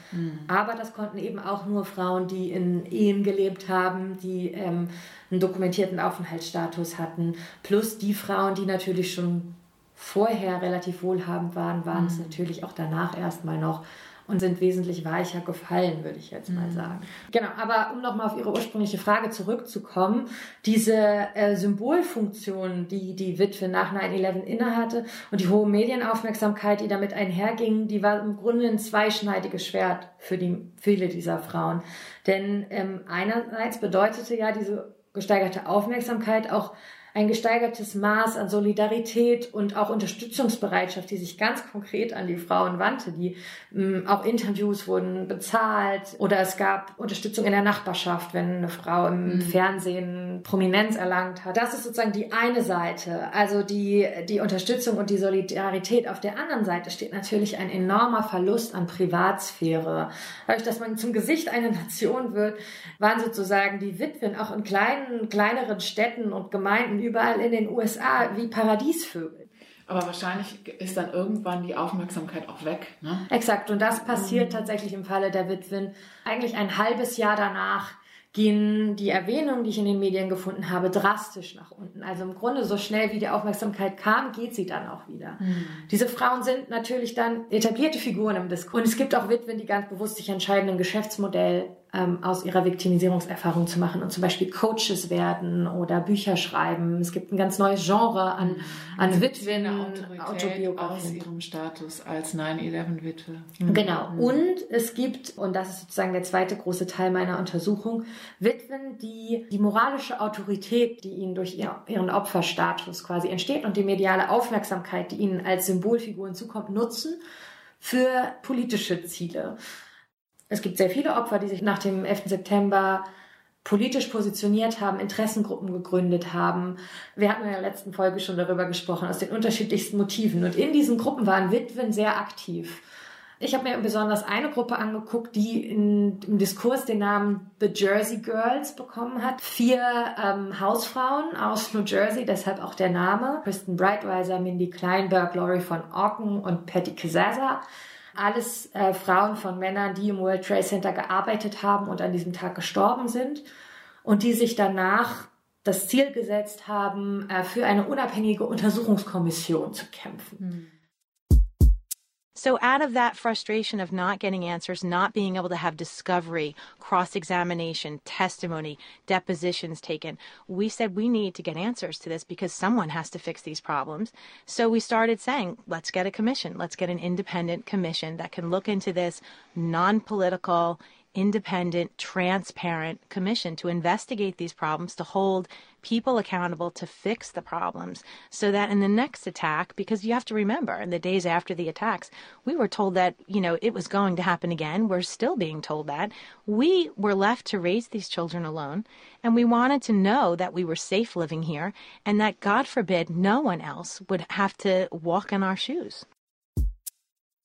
Aber das konnten eben auch nur Frauen, die in Ehen gelebt haben, die einen dokumentierten Aufenthaltsstatus hatten, plus die Frauen, die natürlich schon vorher relativ wohlhabend waren es natürlich auch danach erstmal noch und sind wesentlich weicher gefallen, würde ich jetzt mal sagen. Genau, aber um nochmal auf Ihre ursprüngliche Frage zurückzukommen, diese Symbolfunktion, die die Witwe nach 9/11 innehatte, und die hohe Medienaufmerksamkeit, die damit einherging, die war im Grunde ein zweischneidiges Schwert für viele dieser Frauen. Denn einerseits bedeutete ja diese gesteigerte Aufmerksamkeit auch ein gesteigertes Maß an Solidarität und auch Unterstützungsbereitschaft, die sich ganz konkret an die Frauen wandte. Auch Interviews wurden bezahlt, oder es gab Unterstützung in der Nachbarschaft, wenn eine Frau im Fernsehen Prominenz erlangt hat. Das ist sozusagen die eine Seite, also die Unterstützung und die Solidarität. Auf der anderen Seite steht natürlich ein enormer Verlust an Privatsphäre. Dadurch, dass man zum Gesicht einer Nation wird, waren sozusagen die Witwen auch in kleineren Städten und Gemeinden überall in den USA wie Paradiesvögel. Aber wahrscheinlich ist dann irgendwann die Aufmerksamkeit auch weg, ne? Exakt, und das passiert tatsächlich im Falle der Witwen. Eigentlich ein halbes Jahr danach gehen die Erwähnungen, die ich in den Medien gefunden habe, drastisch nach unten. Also im Grunde, so schnell wie die Aufmerksamkeit kam, geht sie dann auch wieder. Diese Frauen sind natürlich dann etablierte Figuren im Diskurs. Und es gibt auch Witwen, die ganz bewusst sich entscheiden, ein Geschäftsmodell aus ihrer Viktimisierungserfahrung zu machen und zum Beispiel Coaches werden oder Bücher schreiben. Es gibt ein ganz neues Genre an Witwen, Autobiografien. Aus ihrem Status als 9/11-Witwe. Genau. Und es gibt, und das ist sozusagen der zweite große Teil meiner Untersuchung, Witwen, die die moralische Autorität, die ihnen durch ihren Opferstatus quasi entsteht und die mediale Aufmerksamkeit, die ihnen als Symbolfiguren zukommt, nutzen für politische Ziele. Es gibt sehr viele Opfer, die sich nach dem 11. September politisch positioniert haben, Interessengruppen gegründet haben. Wir hatten in der letzten Folge schon darüber gesprochen, aus den unterschiedlichsten Motiven. Und in diesen Gruppen waren Witwen sehr aktiv. Ich habe mir besonders eine Gruppe angeguckt, die im Diskurs den Namen The Jersey Girls bekommen hat. 4 Hausfrauen aus New Jersey, deshalb auch der Name. Kristen Breitweiser, Mindy Kleinberg, Lori von Orken und Patty Casazza. Alles Frauen von Männern, die im World Trade Center gearbeitet haben und an diesem Tag gestorben sind, und die sich danach das Ziel gesetzt haben, für eine unabhängige Untersuchungskommission zu kämpfen. So out of that frustration of not getting answers, not being able to have discovery, cross-examination, testimony, depositions taken, we said we need to get answers to this because someone has to fix these problems. So we started saying, let's get a commission. Let's get an independent commission that can look into this non-political independent, transparent commission to investigate these problems, to hold people accountable, to fix the problems, so that in the next attack, because you have to remember, in the days after the attacks, we were told that, you know, it was going to happen again. We're still being told that. We were left to raise these children alone, and we wanted to know that we were safe living here, and that, God forbid, no one else would have to walk in our shoes.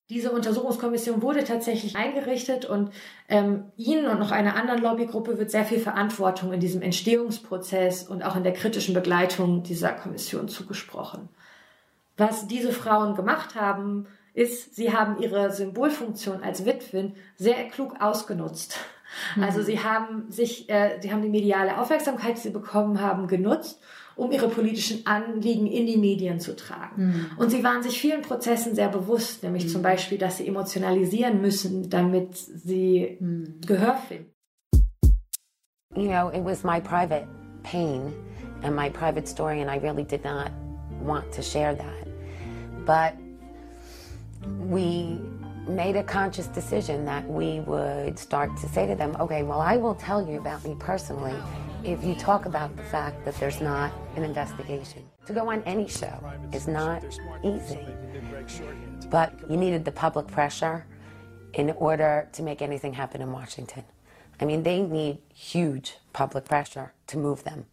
Diese Untersuchungskommission wurde tatsächlich eingerichtet und Ihnen und noch einer anderen Lobbygruppe wird sehr viel Verantwortung in diesem Entstehungsprozess und auch in der kritischen Begleitung dieser Kommission zugesprochen. Was diese Frauen gemacht haben, ist, sie haben ihre Symbolfunktion als Witwen sehr klug ausgenutzt. Also sie haben die mediale Aufmerksamkeit, die sie bekommen haben, genutzt, um ihre politischen Anliegen in die Medien zu tragen. Mhm. Und sie waren sich vielen Prozessen sehr bewusst, nämlich zum Beispiel, dass sie emotionalisieren müssen, damit sie Gehör finden. You know, it was my private pain and my private story, and I really did not want to share that. But we made a conscious decision that we would start to say to them, okay, well, I will tell you about me personally if you talk about the fact that there's not an investigation. To go on any show is not easy, but you needed the public pressure in order to make anything happen in Washington. I mean, they need huge public pressure to move them.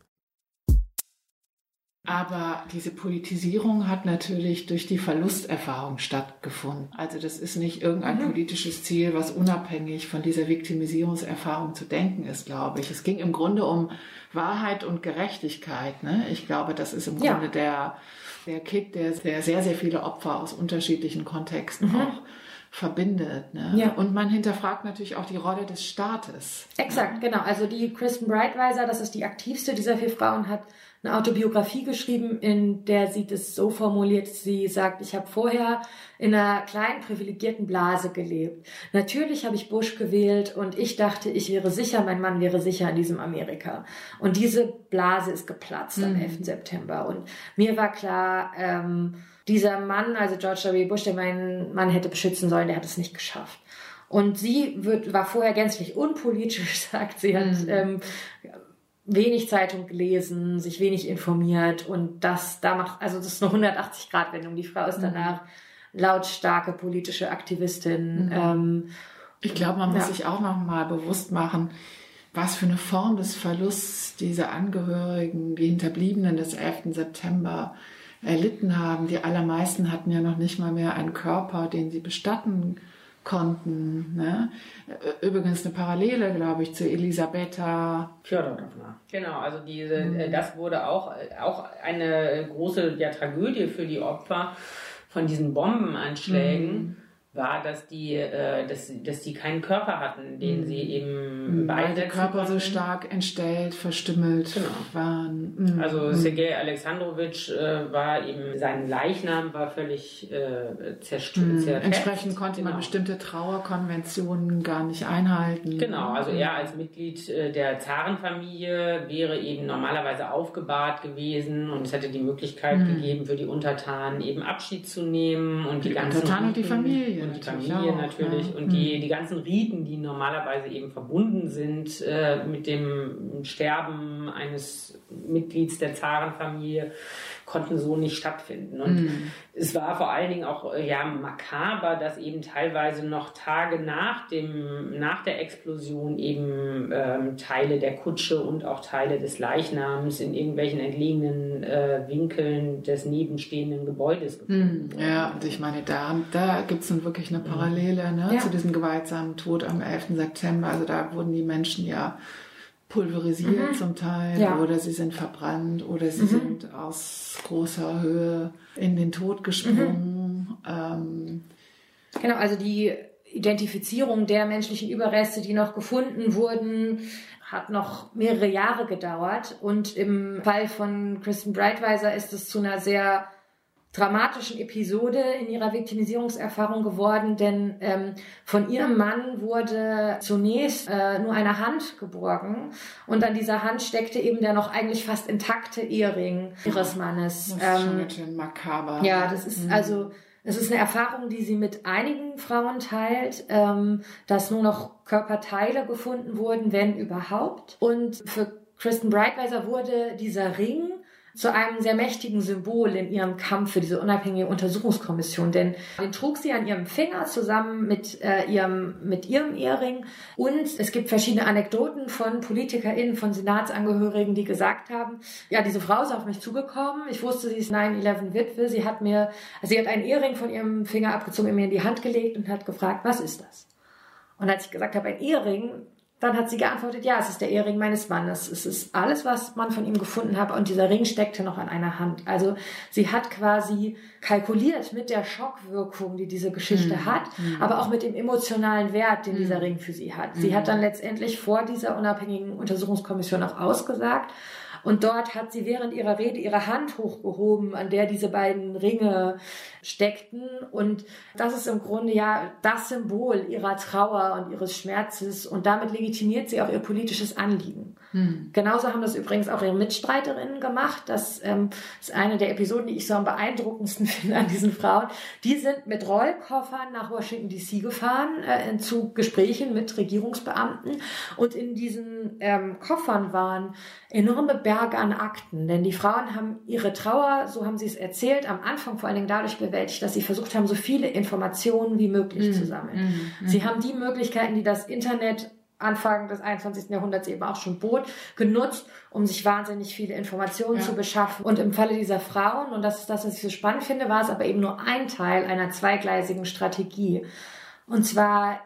Aber diese Politisierung hat natürlich durch die Verlusterfahrung stattgefunden. Also das ist nicht irgendein politisches Ziel, was unabhängig von dieser Viktimisierungserfahrung zu denken ist, glaube ich. Es ging im Grunde um Wahrheit und Gerechtigkeit, ne? Ich glaube, das ist im Grunde der Kick, der sehr, sehr viele Opfer aus unterschiedlichen Kontexten auch verbindet. Ne? Ja. Und man hinterfragt natürlich auch die Rolle des Staates. Exakt, genau. Also die Kristen Breitweiser, das ist die aktivste dieser vier Frauen, hat eine Autobiografie geschrieben, in der sie das so formuliert, sie sagt, ich habe vorher in einer kleinen, privilegierten Blase gelebt. Natürlich habe ich Bush gewählt und ich dachte, ich wäre sicher, mein Mann wäre sicher in diesem Amerika. Und diese Blase ist geplatzt am 11. September. Und mir war klar, dieser Mann, also George W. Bush, der meinen Mann hätte beschützen sollen, der hat es nicht geschafft. Und sie war vorher gänzlich unpolitisch, sagt sie, hat wenig Zeitung gelesen, sich wenig informiert und das ist eine 180-Grad-Wendung. Die Frau ist danach lautstarke politische Aktivistin. Ich glaube, man muss sich auch nochmal bewusst machen, was für eine Form des Verlusts diese Angehörigen, die Hinterbliebenen des 11. September erlitten haben. Die allermeisten hatten ja noch nicht mal mehr einen Körper, den sie bestatten konnten. Ne? Übrigens eine Parallele, glaube ich, zu Elisabeth Fjodorovna. Genau, also das wurde auch eine große Tragödie für die Opfer von diesen Bombenanschlägen, war, dass die keinen Körper hatten, den sie eben beisetzen konnten. Weil der Körper so stark entstellt, verstümmelt waren. Also Sergej Alexandrowitsch war eben, sein Leichnam war völlig zerstört. Entsprechend konnte man bestimmte Trauerkonventionen gar nicht einhalten. Genau, also er als Mitglied der Zarenfamilie wäre eben normalerweise aufgebahrt gewesen und es hätte die Möglichkeit gegeben, für die Untertanen eben Abschied zu nehmen. Und die ganzen Untertanen und die Familie. Und die Familie natürlich und die ganzen Riten, die normalerweise eben verbunden sind mit dem Sterben eines Mitglieds der Zarenfamilie, konnten so nicht stattfinden. Und es war vor allen Dingen auch makaber, dass eben teilweise noch Tage nach der Explosion eben Teile der Kutsche und auch Teile des Leichnams in irgendwelchen entlegenen Winkeln des nebenstehenden Gebäudes gefunden wurden. Ja, und ich meine, da gibt es wirklich eine Parallele, ne, zu diesem gewaltsamen Tod am 11. September. Also da wurden die Menschen pulverisiert zum Teil, oder sie sind verbrannt, oder sie sind aus großer Höhe in den Tod gesprungen. Genau, also die Identifizierung der menschlichen Überreste, die noch gefunden wurden, hat noch mehrere Jahre gedauert. Und im Fall von Kristen Breitweiser ist es zu einer sehr dramatischen Episode in ihrer Viktimisierungserfahrung geworden, denn von ihrem Mann wurde zunächst nur eine Hand geborgen und an dieser Hand steckte eben der noch eigentlich fast intakte Ehering ihres Mannes. Das ist schon ein bisschen makaber. Ja, das ist also Es ist eine Erfahrung, die sie mit einigen Frauen teilt, dass nur noch Körperteile gefunden wurden, wenn überhaupt. Und für Kristen Breitweiser wurde dieser Ring zu einem sehr mächtigen Symbol in ihrem Kampf für diese unabhängige Untersuchungskommission, denn den trug sie an ihrem Finger zusammen mit ihrem Ehering. Und es gibt verschiedene Anekdoten von PolitikerInnen, von Senatsangehörigen, die gesagt haben, ja, diese Frau ist auf mich zugekommen, ich wusste, sie ist 9/11-Witwe, sie hat einen Ehering von ihrem Finger abgezogen, mir in die Hand gelegt und hat gefragt, was ist das? Und als ich gesagt habe, ein Ehering, dann hat sie geantwortet, ja, es ist der Ehering meines Mannes. Es ist alles, was man von ihm gefunden hat. Und dieser Ring steckte noch an einer Hand. Also sie hat quasi kalkuliert mit der Schockwirkung, die diese Geschichte hat, aber auch mit dem emotionalen Wert, den dieser Ring für sie hat. Sie hat dann letztendlich vor dieser unabhängigen Untersuchungskommission auch ausgesagt. Und dort hat sie während ihrer Rede ihre Hand hochgehoben, an der diese beiden Ringe steckten. Und das ist im Grunde ja das Symbol ihrer Trauer und ihres Schmerzes. Und damit legitimiert sie auch ihr politisches Anliegen. Genauso haben das übrigens auch ihre Mitstreiterinnen gemacht. Das ist eine der Episoden, die ich so am beeindruckendsten finde an diesen Frauen. Die sind mit Rollkoffern nach Washington D.C. gefahren, zu Gesprächen mit Regierungsbeamten. Und in diesen Koffern waren enorme Berge an Akten, denn die Frauen haben ihre Trauer, so haben sie es erzählt, am Anfang vor allen Dingen dadurch bewältigt, dass sie versucht haben, so viele Informationen wie möglich zu sammeln. Sie haben die Möglichkeiten, die das Internet Anfang des 21. Jahrhunderts eben auch schon bot, genutzt, um sich wahnsinnig viele Informationen zu beschaffen. Und im Falle dieser Frauen, und das ist das, was ich so spannend finde, war es aber eben nur ein Teil einer zweigleisigen Strategie. Und zwar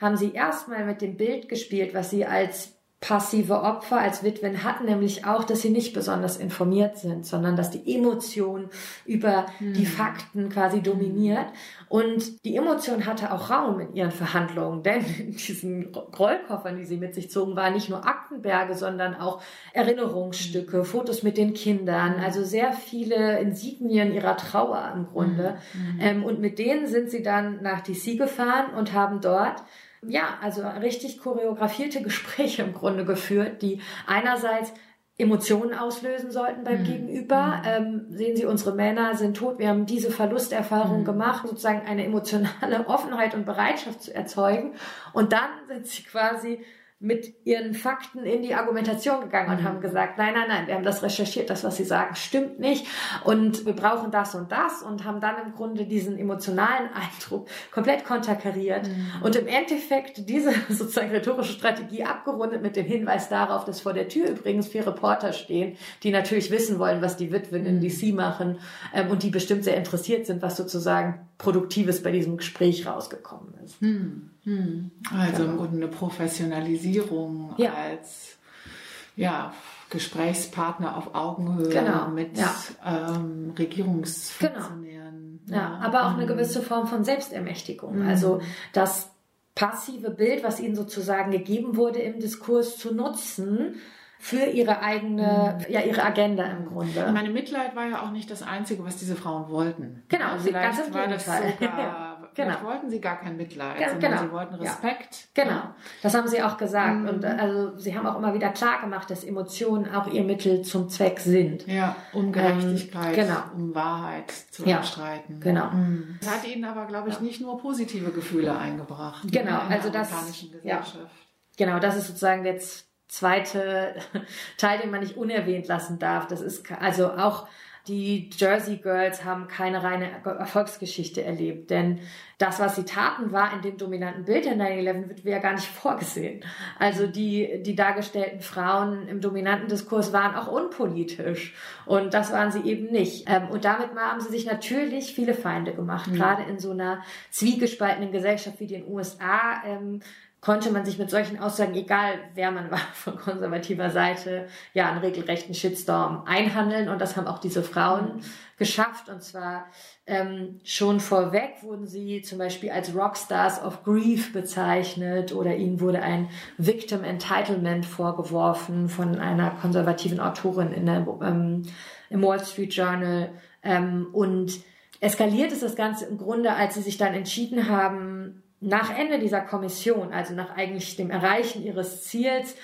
haben sie erstmal mit dem Bild gespielt, was sie als passive Opfer, als Witwen hatten, nämlich auch, dass sie nicht besonders informiert sind, sondern dass die Emotion über die Fakten quasi dominiert. Und die Emotion hatte auch Raum in ihren Verhandlungen, denn in diesen Rollkoffern, die sie mit sich zogen, waren nicht nur Aktenberge, sondern auch Erinnerungsstücke, Fotos mit den Kindern, also sehr viele Insignien ihrer Trauer im Grunde. Und mit denen sind sie dann nach DC gefahren und haben dort also richtig choreografierte Gespräche im Grunde geführt, die einerseits Emotionen auslösen sollten beim Gegenüber. Sehen Sie, unsere Männer sind tot, wir haben diese Verlusterfahrung gemacht, sozusagen eine emotionale Offenheit und Bereitschaft zu erzeugen. Und dann sind sie quasi mit ihren Fakten in die Argumentation gegangen und haben gesagt, nein, wir haben das recherchiert, das, was sie sagen, stimmt nicht und wir brauchen das und das und haben dann im Grunde diesen emotionalen Eindruck komplett konterkariert und im Endeffekt diese sozusagen rhetorische Strategie abgerundet mit dem Hinweis darauf, dass vor der Tür übrigens 4 Reporter stehen, die natürlich wissen wollen, was die Witwen in DC machen und die bestimmt sehr interessiert sind, was sozusagen Produktives bei diesem Gespräch rausgekommen ist. Also im Grunde eine Professionalisierung als Gesprächspartner auf Augenhöhe mit Regierungsfunktionären. Aber auch eine gewisse Form von Selbstermächtigung. Also das passive Bild, was ihnen sozusagen gegeben wurde im Diskurs zu nutzen, für ihre eigene, ihre Agenda im Grunde. Ich meine, Mitleid war ja auch nicht das Einzige, was diese Frauen wollten. Genau, vielleicht ganz im Gegenteil. Vielleicht wollten sie gar kein Mitleid, sondern sie wollten Respekt. Das haben sie auch gesagt. Und also sie haben auch immer wieder klar gemacht, dass Emotionen auch ihr Mittel zum Zweck sind. Ja, um Gerechtigkeit, um Wahrheit zu streiten. Das hat ihnen aber, glaube ich, nicht nur positive Gefühle eingebracht. In der amerikanischen Gesellschaft. Das ist sozusagen jetzt zweite Teil, den man nicht unerwähnt lassen darf. Das ist also auch die Jersey Girls haben keine reine Erfolgsgeschichte erlebt, denn das, was sie taten, war in dem dominanten Bild der 9/11 wird ja gar nicht vorgesehen. Also die dargestellten Frauen im dominanten Diskurs waren auch unpolitisch und das waren sie eben nicht. Und damit haben sie sich natürlich viele Feinde gemacht, gerade in so einer zwiegespaltenen Gesellschaft wie den USA, konnte man sich mit solchen Aussagen, egal wer man war, von konservativer Seite, einen regelrechten Shitstorm einhandeln. Und das haben auch diese Frauen geschafft. Und zwar schon vorweg wurden sie zum Beispiel als Rockstars of Grief bezeichnet oder ihnen wurde ein Victim Entitlement vorgeworfen von einer konservativen Autorin in der, im Wall Street Journal. Und eskaliert ist das Ganze im Grunde, als sie sich dann entschieden haben, nach Ende dieser Kommission, also nach eigentlich dem Erreichen ihres Ziels,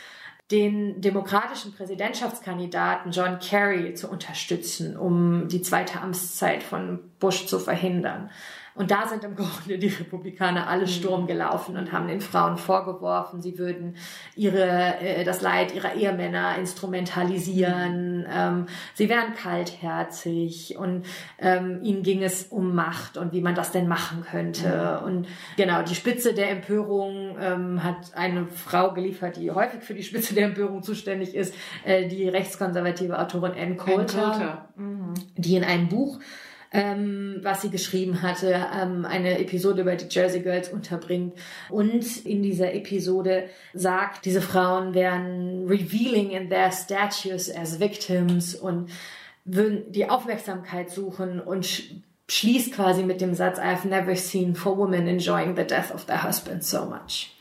den demokratischen Präsidentschaftskandidaten John Kerry zu unterstützen, um die zweite Amtszeit von Bush zu verhindern. Und da sind im Grunde die Republikaner alle Sturm gelaufen und haben den Frauen vorgeworfen, sie würden das Leid ihrer Ehemänner instrumentalisieren, sie wären kaltherzig und ihnen ging es um Macht und wie man das denn machen könnte. Und genau, die Spitze der Empörung hat eine Frau geliefert, die häufig für die Spitze der Empörung zuständig ist, die rechtskonservative Autorin Ann Coulter, die in einem Buch, was sie geschrieben hatte, eine Episode über die Jersey Girls unterbringt. Und in dieser Episode sagt, diese Frauen wären revealing in their statues as victims und würden die Aufmerksamkeit suchen und schließt quasi mit dem Satz, I've never seen four women enjoying the death of their husband so much.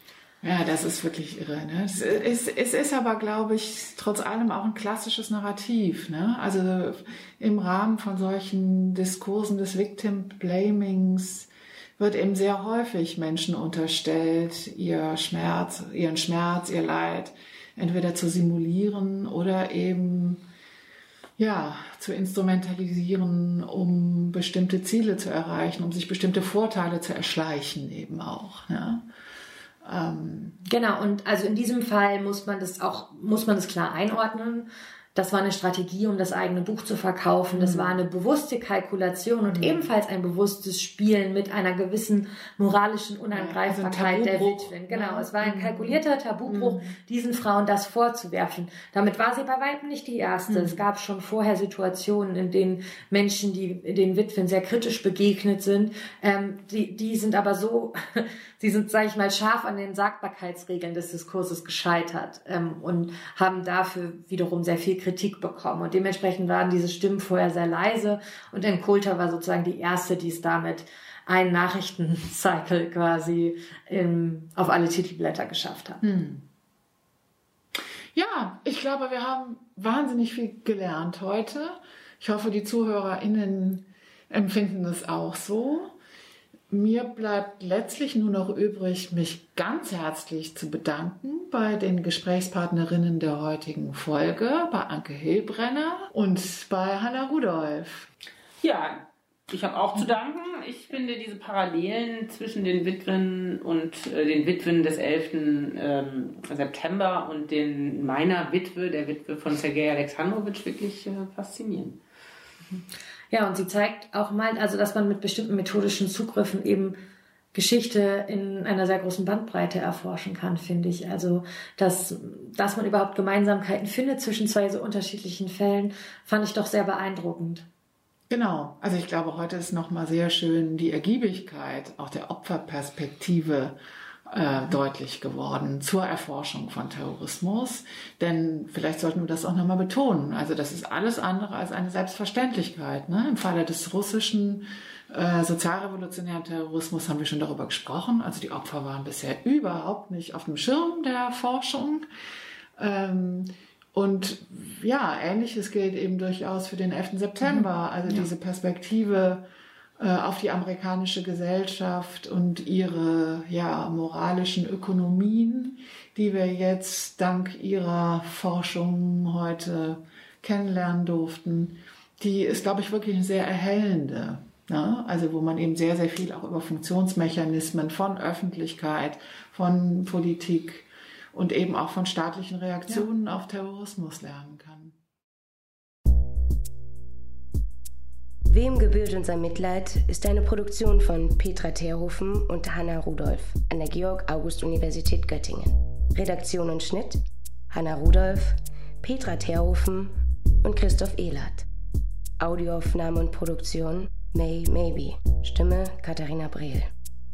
Ja, das ist wirklich irre. Ne? Es ist aber, glaube ich, trotz allem auch ein klassisches Narrativ. Ne? Also im Rahmen von solchen Diskursen des Victim-Blamings wird eben sehr häufig Menschen unterstellt, ihren Schmerz, ihr Leid entweder zu simulieren oder eben zu instrumentalisieren, um bestimmte Ziele zu erreichen, um sich bestimmte Vorteile zu erschleichen eben auch. Ne? Genau, und also in diesem Fall muss man das klar einordnen. Das war eine Strategie, um das eigene Buch zu verkaufen. Das war eine bewusste Kalkulation und ebenfalls ein bewusstes Spielen mit einer gewissen moralischen Unangreifbarkeit der Witwen. Genau, es war ein kalkulierter Tabubruch, diesen Frauen das vorzuwerfen. Damit war sie bei weitem nicht die erste. Es gab schon vorher Situationen, in denen Menschen, die den Witwen sehr kritisch begegnet sind, die sind aber so, sie sind, sage ich mal, scharf an den Sagbarkeitsregeln des Diskurses gescheitert und haben dafür wiederum sehr viel Kritik bekommen. Und dementsprechend waren diese Stimmen vorher sehr leise und Ann Coulter war sozusagen die erste, die es damit einen Nachrichtencycle quasi auf alle Titelblätter geschafft hat. Ja, ich glaube, wir haben wahnsinnig viel gelernt heute. Ich hoffe, die ZuhörerInnen empfinden das auch so. Mir bleibt letztlich nur noch übrig, mich ganz herzlich zu bedanken bei den Gesprächspartnerinnen der heutigen Folge, bei Anke Hilbrenner und bei Hannah Rudolph. Ja, ich habe auch zu danken. Ich finde diese Parallelen zwischen den Witwen und den Witwen des 11. September und der Witwe von Sergej Alexandrowitsch, wirklich faszinierend. Ja, und sie zeigt auch mal, also dass man mit bestimmten methodischen Zugriffen eben Geschichte in einer sehr großen Bandbreite erforschen kann, finde ich. Also dass man überhaupt Gemeinsamkeiten findet zwischen zwei so unterschiedlichen Fällen, fand ich doch sehr beeindruckend. Genau, also ich glaube, heute ist nochmal sehr schön die Ergiebigkeit auch der Opferperspektive deutlich geworden zur Erforschung von Terrorismus. Denn vielleicht sollten wir das auch nochmal betonen. Also das ist alles andere als eine Selbstverständlichkeit. Ne? Im Falle des russischen sozialrevolutionären Terrorismus haben wir schon darüber gesprochen. Also die Opfer waren bisher überhaupt nicht auf dem Schirm der Forschung. Und ja, Ähnliches gilt eben durchaus für den 11. September. Also diese Perspektive auf die amerikanische Gesellschaft und ihre moralischen Ökonomien, die wir jetzt dank ihrer Forschung heute kennenlernen durften, die ist, glaube ich, wirklich eine sehr erhellende. Ne? Also wo man eben sehr, sehr viel auch über Funktionsmechanismen von Öffentlichkeit, von Politik und eben auch von staatlichen Reaktionen auf Terrorismus lernen kann. Wem gebührt unser Mitleid ist eine Produktion von Petra Terhofen und Hannah Rudolph an der Georg-August-Universität Göttingen. Redaktion und Schnitt Hannah Rudolph, Petra Terhofen und Christoph Ehlert. Audioaufnahme und Produktion May Maybe. Stimme Katharina Brehl.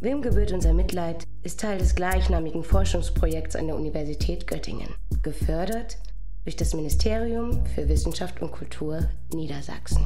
Wem gebührt unser Mitleid ist Teil des gleichnamigen Forschungsprojekts an der Universität Göttingen. Gefördert durch das Ministerium für Wissenschaft und Kultur Niedersachsen.